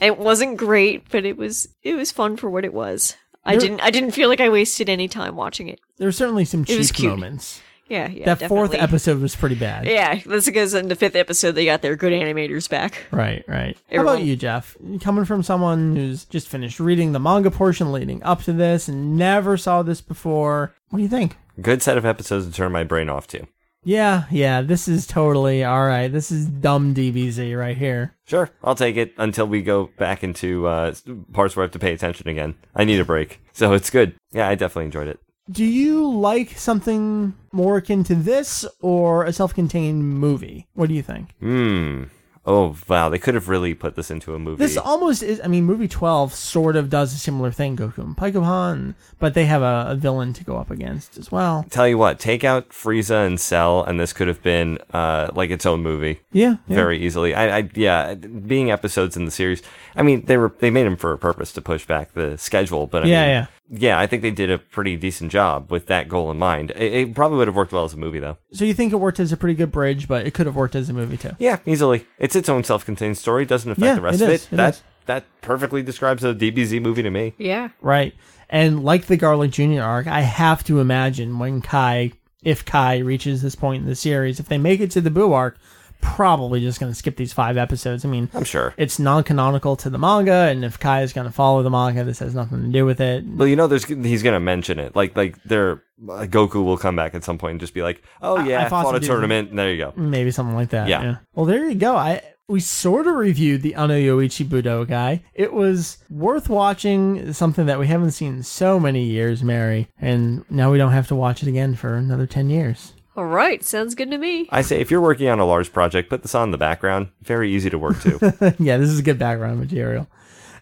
And it wasn't great, but it was it was fun for what it was. There, I didn't I didn't feel like I wasted any time watching it. There were certainly some cheap moments. Yeah, yeah. That definitely. Fourth episode was pretty bad. Yeah, that's because in the fifth episode they got their good animators back. Right, right. Everyone. How about you, Jeff? Coming from someone who's just finished reading the manga portion leading up to this and never saw this before, what do you think? Good set of episodes to turn my brain off to. Yeah, yeah, this is totally all right. This is dumb D B Z right here. Sure, I'll take it until we go back into uh, parts where I have to pay attention again. I need a break, so it's good. Yeah, I definitely enjoyed it. Do you like something more akin to this or a self-contained movie? What do you think? Hmm. Oh, wow, they could have really put this into a movie. This almost is, I mean, movie twelve sort of does a similar thing, Goku and Paikuhan, but they have a, a villain to go up against as well. Tell you what, take out Frieza and Cell, and this could have been, uh, like, its own movie. Yeah. yeah. Very easily. I, I, yeah, being episodes in the series, I mean, they were they made them for a purpose to push back the schedule, but I yeah, mean... Yeah, yeah. Yeah, I think they did a pretty decent job with that goal in mind. It, it probably would have worked well as a movie, though. So you think it worked as a pretty good bridge, but it could have worked as a movie, too? Yeah, easily. It's its own self-contained story. Doesn't affect yeah, the rest it of it. it that is. That perfectly describes a D B Z movie to me. Yeah. Right. And like the Garlic Junior arc, I have to imagine when Kai, if Kai reaches this point in the series, if they make it to the Buu arc, probably just going to skip these five episodes. I mean, I'm sure it's non-canonical to the manga, and if Kai is going to follow the manga, this has nothing to do with it. Well, you know, there's he's going to mention it. Like, like there, Goku will come back at some point and just be like, "Oh yeah, I, I fought, fought a tournament." And there you go. Maybe something like that. Yeah. yeah. Well, there you go. I we sort of reviewed the Ano Yo Ichi Budokai. It was worth watching, something that we haven't seen in so many years, Mary. And now we don't have to watch it again for another ten years. All right, sounds good to me. I say, if you're working on a large project, put this on in the background. Very easy to work to. Yeah, this is good background material.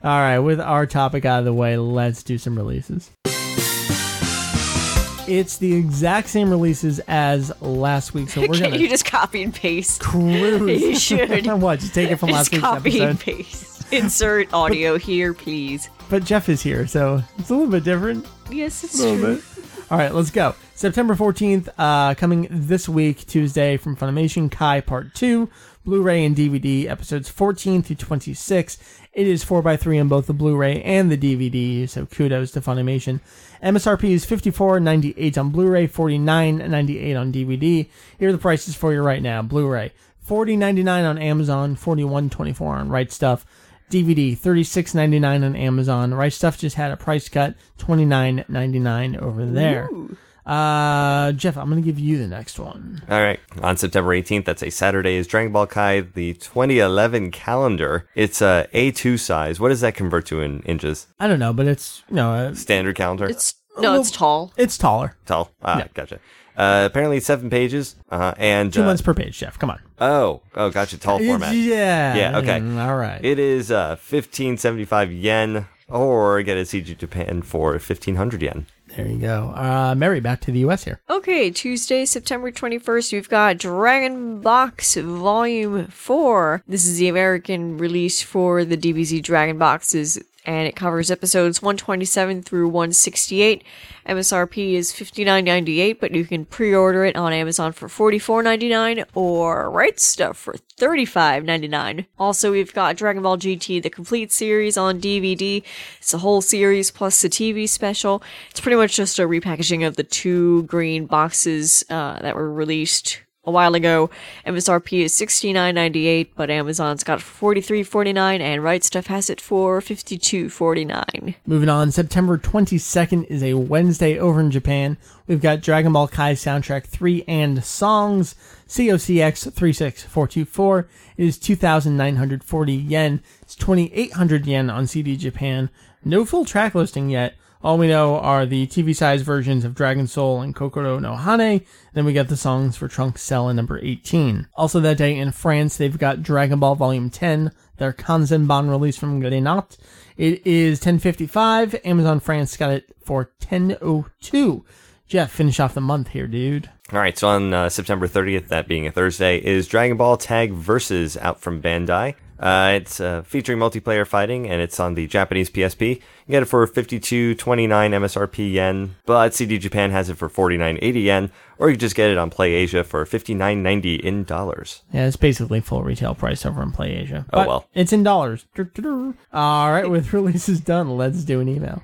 All right, with our topic out of the way, let's do some releases. It's the exact same releases as last week, so we're gonna. You just copy and paste. Cruise. You should. What? Just take it from last just week's copy episode. Copy and paste. Insert audio but, here, please. But Jeff is here, so it's a little bit different. Yes, it's a little true. Bit. All right, let's go. September fourteenth, uh, coming this week, Tuesday, from Funimation, Kai Part Two, Blu-ray and D V D, episodes fourteen through twenty-six. It is four by three on both the Blu-ray and the D V D, so kudos to Funimation. M S R P is fifty-four ninety-eight on Blu-ray, forty-nine ninety-eight on D V D. Here are the prices for you right now. Blu-ray, forty ninety-nine on Amazon, forty-one twenty-four on Right Stuff. D V D, thirty-six ninety-nine on Amazon. Right Stuff just had a price cut, twenty-nine ninety-nine over there. Ooh. Uh, Jeff, I'm going to give you the next one. All right. On September eighteenth, that's a Saturday, is Dragon Ball Kai, the twenty eleven calendar. It's a A two size. What does that convert to in inches? I don't know, but it's, you know. Uh, Standard calendar? It's No, little, it's tall. It's taller. Tall. Ah, yeah. Gotcha. Uh, apparently it's seven pages. Uh-huh. And Two uh, months per page, Jeff. Come on. Oh. Oh, gotcha. Tall format. Yeah. Yeah, okay. Mm, all right. It is uh, fifteen seventy-five yen, or get a C G Japan for fifteen hundred yen. There you go. Uh, Mary, back to the U S here. Okay, Tuesday, September twenty-first, we've got Dragon Box Volume four. This is the American release for the D B Z Dragon Boxes, and it covers episodes one twenty-seven through one sixty-eight. M S R P is fifty-nine ninety-eight, but you can pre-order it on Amazon for forty-four ninety-nine or Right Stuff for thirty-five ninety-nine. Also, we've got Dragon Ball G T, the complete series on D V D. It's a whole series plus the T V special. It's pretty much just a repackaging of the two green boxes uh, that were released a while ago. M S R P is sixty-nine ninety-eight, but Amazon's got it for forty-three forty-nine, and Right Stuff has it for fifty-two forty-nine. Moving on, September twenty-second is a Wednesday over in Japan. We've got Dragon Ball Kai Soundtrack three and Songs, C O C X three six four two four. It is two thousand nine hundred forty yen. It's twenty-eight hundred yen on C D Japan. No full track listing yet. All we know are the T V-sized versions of Dragon Soul and Kokoro no Hane. Then we got the songs for Trunks, Cell, and number eighteen. Also that day in France, they've got Dragon Ball Volume ten, their Kanzenban release from Grenat. It is ten fifty-five. Amazon France got it for ten oh two. Jeff, finish off the month here, dude. All right, so on uh, September thirtieth, that being a Thursday, is Dragon Ball Tag Versus out from Bandai. Uh, it's uh, featuring multiplayer fighting, and it's on the Japanese P S P. You can get it for fifty-two twenty-nine M S R P yen, but C D Japan has it for forty-nine eighty yen, or you can just get it on PlayAsia for fifty-nine ninety in dollars. Yeah, it's basically full retail price over on PlayAsia. Oh, well. It's in dollars. All right, with releases done, let's do an email.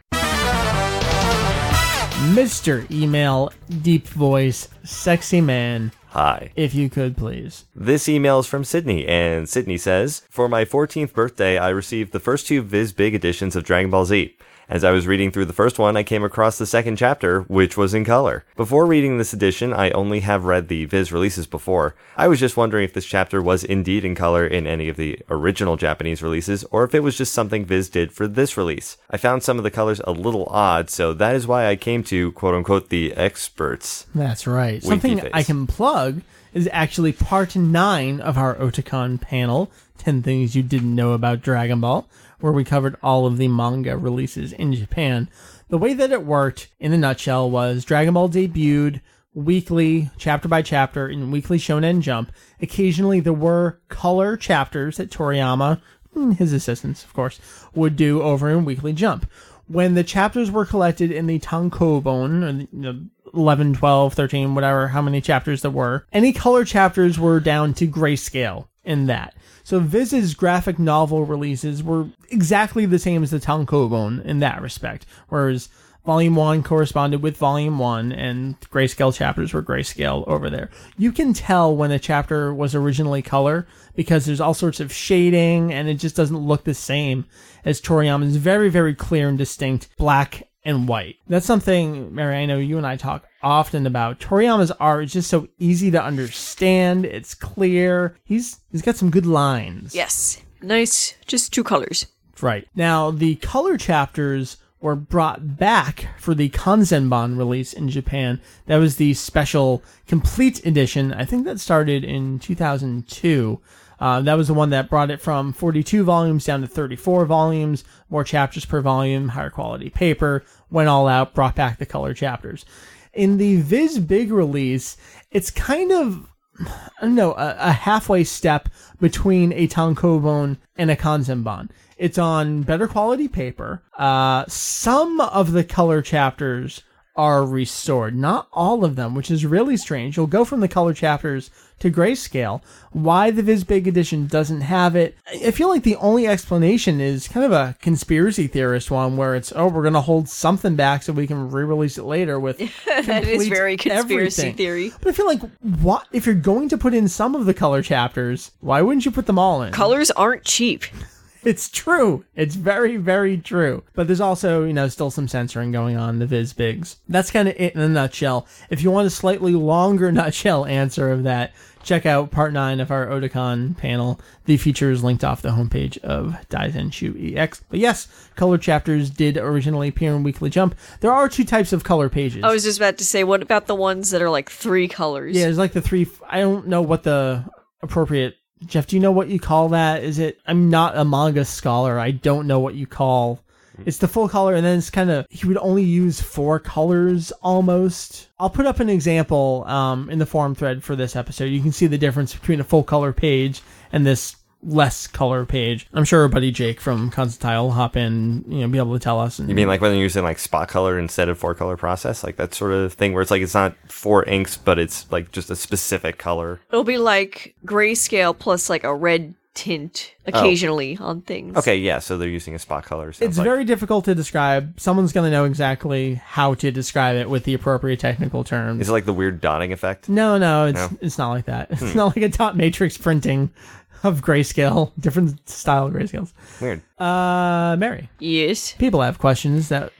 Mister Email, Deep Voice, Sexy Man. Hi. If you could, please. This email is from Sydney, and Sydney says, for my fourteenth birthday, I received the first two Viz Big editions of Dragon Ball Z. As I was reading through the first one, I came across the second chapter, which was in color. Before reading this edition, I only have read the Viz releases before. I was just wondering if this chapter was indeed in color in any of the original Japanese releases, or if it was just something Viz did for this release. I found some of the colors a little odd, so that is why I came to, quote-unquote, the experts. That's right. Something I can plug is actually part nine of our Otakon panel, ten Things You Didn't Know About Dragon Ball, where we covered all of the manga releases in Japan. The way that it worked, in a nutshell, was Dragon Ball debuted weekly, chapter by chapter, in Weekly Shonen Jump. Occasionally, there were color chapters that Toriyama, his assistants, of course, would do over in Weekly Jump. When the chapters were collected in the tankobon, you know, eleven, twelve, thirteen, whatever, how many chapters there were, any color chapters were down to grayscale in that. So Viz's graphic novel releases were exactly the same as the tankobon in that respect, whereas Volume one corresponded with Volume one, and grayscale chapters were grayscale over there. You can tell when a chapter was originally color, because there's all sorts of shading, and it just doesn't look the same as Toriyama's very, very clear and distinct black and white. That's something, Mary, I know you and I talk often about. Toriyama's art is just so easy to understand. It's clear. He's He's got some good lines. Yes. Nice. Just two colors. Right. Now, the color chapters were brought back for the Kanzenban release in Japan. That was the special complete edition. I think that started in two thousand two. Uh, that was the one that brought it from forty-two volumes down to thirty-four volumes, more chapters per volume, higher quality paper, went all out, brought back the color chapters. In the Viz Big release, it's kind of, I don't know, a, a halfway step between a tankobon and a kanzenban. It's on better quality paper. Uh, some of the color chapters are restored, not all of them, which is really strange. You'll go from the color chapters to grayscale. Why the Viz Big edition doesn't have it, I feel like the only explanation is kind of a conspiracy theorist one, where it's, oh, we're going to hold something back so we can re-release it later with that is very conspiracy everything. Theory. But I feel like, what if you're going to put in some of the color chapters, why wouldn't you put them all in? Colors aren't cheap. It's true. It's very, very true. But there's also, you know, still some censoring going on in the Viz Bigs. That's kind of it in a nutshell. If you want a slightly longer nutshell answer of that, check out part nine of our Otakon panel. The feature is linked off the homepage of Daizenshuu E X. But yes, color chapters did originally appear in Weekly Jump. There are two types of color pages. I was just about to say, what about the ones that are like three colors? Yeah, there's like the three. I don't know what the appropriate. Jeff, do you know what you call that? Is it? I'm not a manga scholar. I don't know what you call. It's the full color, and then it's kind of, he would only use four colors almost. I'll put up an example um, in the forum thread for this episode. You can see the difference between a full color page and this less color page. I'm sure our buddy Jake from Constantile will hop in, you know, be able to tell us. And, you mean like whether you're using like spot color instead of four color process, like that sort of thing, where it's like it's not four inks, but it's like just a specific color. It'll be like grayscale plus like a red tint occasionally oh. on things. Okay, yeah, so they're using a spot color. It's like. Very difficult to describe. Someone's going to know exactly how to describe it with the appropriate technical term. Is it like the weird dotting effect? No, no, it's no? it's not like that. It's hmm. not like a dot matrix printing of grayscale, different style of grayscales. Weird. Uh, Mary. Yes. People have questions that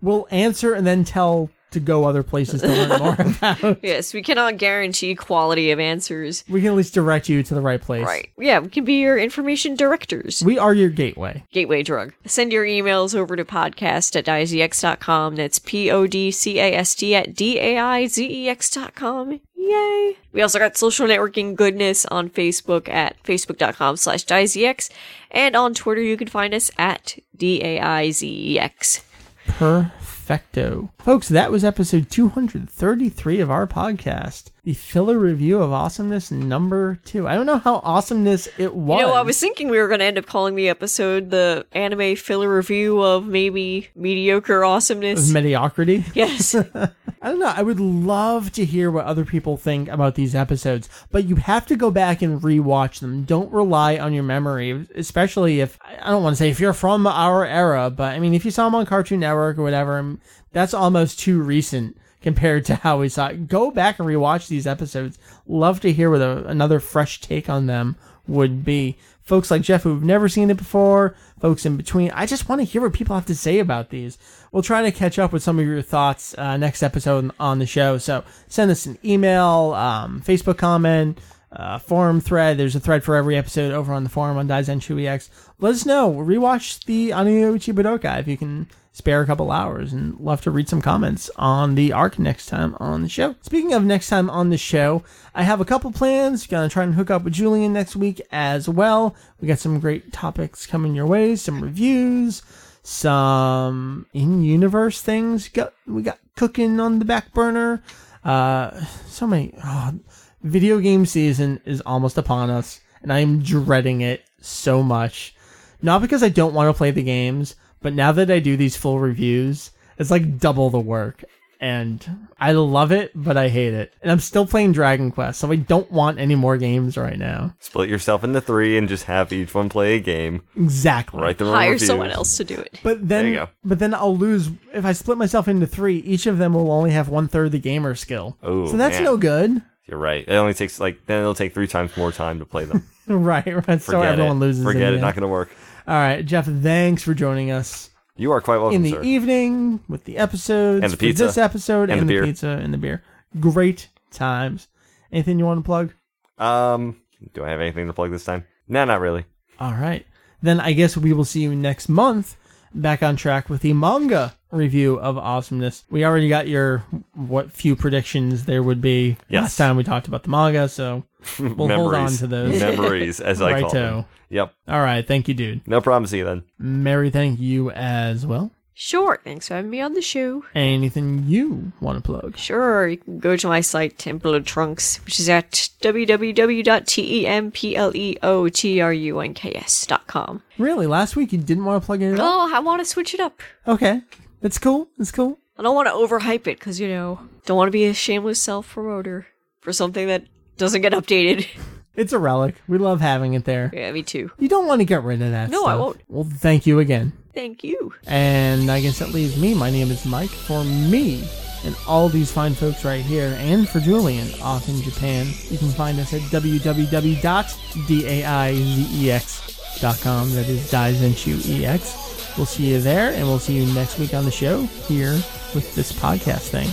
we'll answer and then tell to go other places to learn more about. Yes, we cannot guarantee quality of answers. We can at least direct you to the right place. Right. Yeah, we can be your information directors. We are your gateway. Gateway drug. Send your emails over to podcast at daizex dot com. That's P O D C A S T at D A I Z E X dot com. Yay! We also got social networking goodness on Facebook at facebook dot com slash daizex. And on Twitter, you can find us at D A I Z E X. Perfecto. Folks, that was episode two hundred thirty-three of our podcast. The filler review of Awesomeness number two. I don't know how awesomeness it was. You know, I was thinking we were going to end up calling the episode the anime filler review of maybe mediocre awesomeness. Of mediocrity? Yes. I don't know. I would love to hear what other people think about these episodes, but you have to go back and rewatch them. Don't rely on your memory, especially if, I don't want to say if you're from our era, but I mean, if you saw them on Cartoon Network or whatever, that's almost too recent compared to how we saw it. Go back and rewatch these episodes. Love to hear what a, another fresh take on them would be. Folks like Jeff who've never seen it before, folks in between. I just want to hear what people have to say about these. We'll try to catch up with some of your thoughts uh, next episode on the show. So send us an email, um, Facebook comment, uh, forum thread. There's a thread for every episode over on the forum on Daizenshuu E X. Let us know. Rewatch the Ano Yo Ichi Budokai if you can spare a couple hours, and love to read some comments on the arc next time on the show. Speaking of next time on the show, I have a couple plans. Gonna try and hook up with Julian next week as well. We got some great topics coming your way, some reviews, some in-universe things got, we got cooking on the back burner. Uh, so many. Oh, video game season is almost upon us, and I'm dreading it so much. Not because I don't want to play the games, but now that I do these full reviews, it's like double the work. And I love it, but I hate it. And I'm still playing Dragon Quest, so I don't want any more games right now. Split yourself into three and just have each one play a game. Exactly. Write them Hire reviews. Someone else to do it. But then, there you go. But then I'll lose. If I split myself into three, each of them will only have one-third the gamer skill. Oh, so that's man. No good. You're right. It only takes, like, then it'll take three times more time to play them. Right, right. Forget so everyone it. loses. Forget it. Not going to work. All right, Jeff, thanks for joining us You are quite welcome, in the sir. Evening with the episodes and the pizza. This episode and, and the, the pizza and the beer. Great times. Anything you want to plug? Um, do I have anything to plug this time? No, not really. All right, then I guess we will see you next month. Back on track with the manga review of Awesomeness. We already got your what few predictions there would be yes. last time we talked about the manga, so we'll hold on to those memories as I call them. Yep. All right. Thank you, dude. No problem. See you then, Mary. Thank you as well. Sure. Thanks for having me on the show. Anything you want to plug? Sure. You can go to my site, Temple of Trunks, which is at w w w dot temple of trunks dot com. Really? Last week you didn't want to plug it at all? No, I want to switch it up. Okay. That's cool. That's cool. I don't want to overhype it because, you know, don't want to be a shameless self-promoter for something that doesn't get updated. It's a relic. We love having it there. Yeah, me too. You don't want to get rid of that No, stuff. I won't. Well, thank you again. Thank you. And I guess that leaves me. My name is Mike. For me and all these fine folks right here, and for Julian off in Japan, you can find us at w w w dot daizex dot com. That is Daizenshuu E X. We'll see you there, and we'll see you next week on the show here with this podcast thing.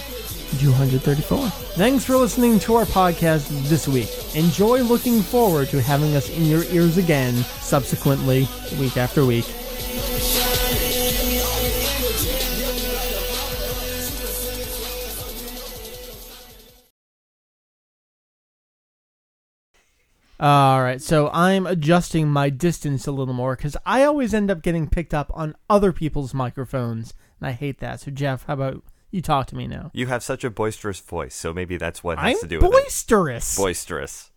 two thirty-four. Thanks for listening to our podcast this week. Enjoy looking forward to having us in your ears again, subsequently, week after week. Alright, so I'm adjusting my distance a little more because I always end up getting picked up on other people's microphones, and I hate that. So, Jeff, how about you talk to me now? You have such a boisterous voice, so maybe that's what it has I'm to do with boisterous. it. Boisterous. Boisterous.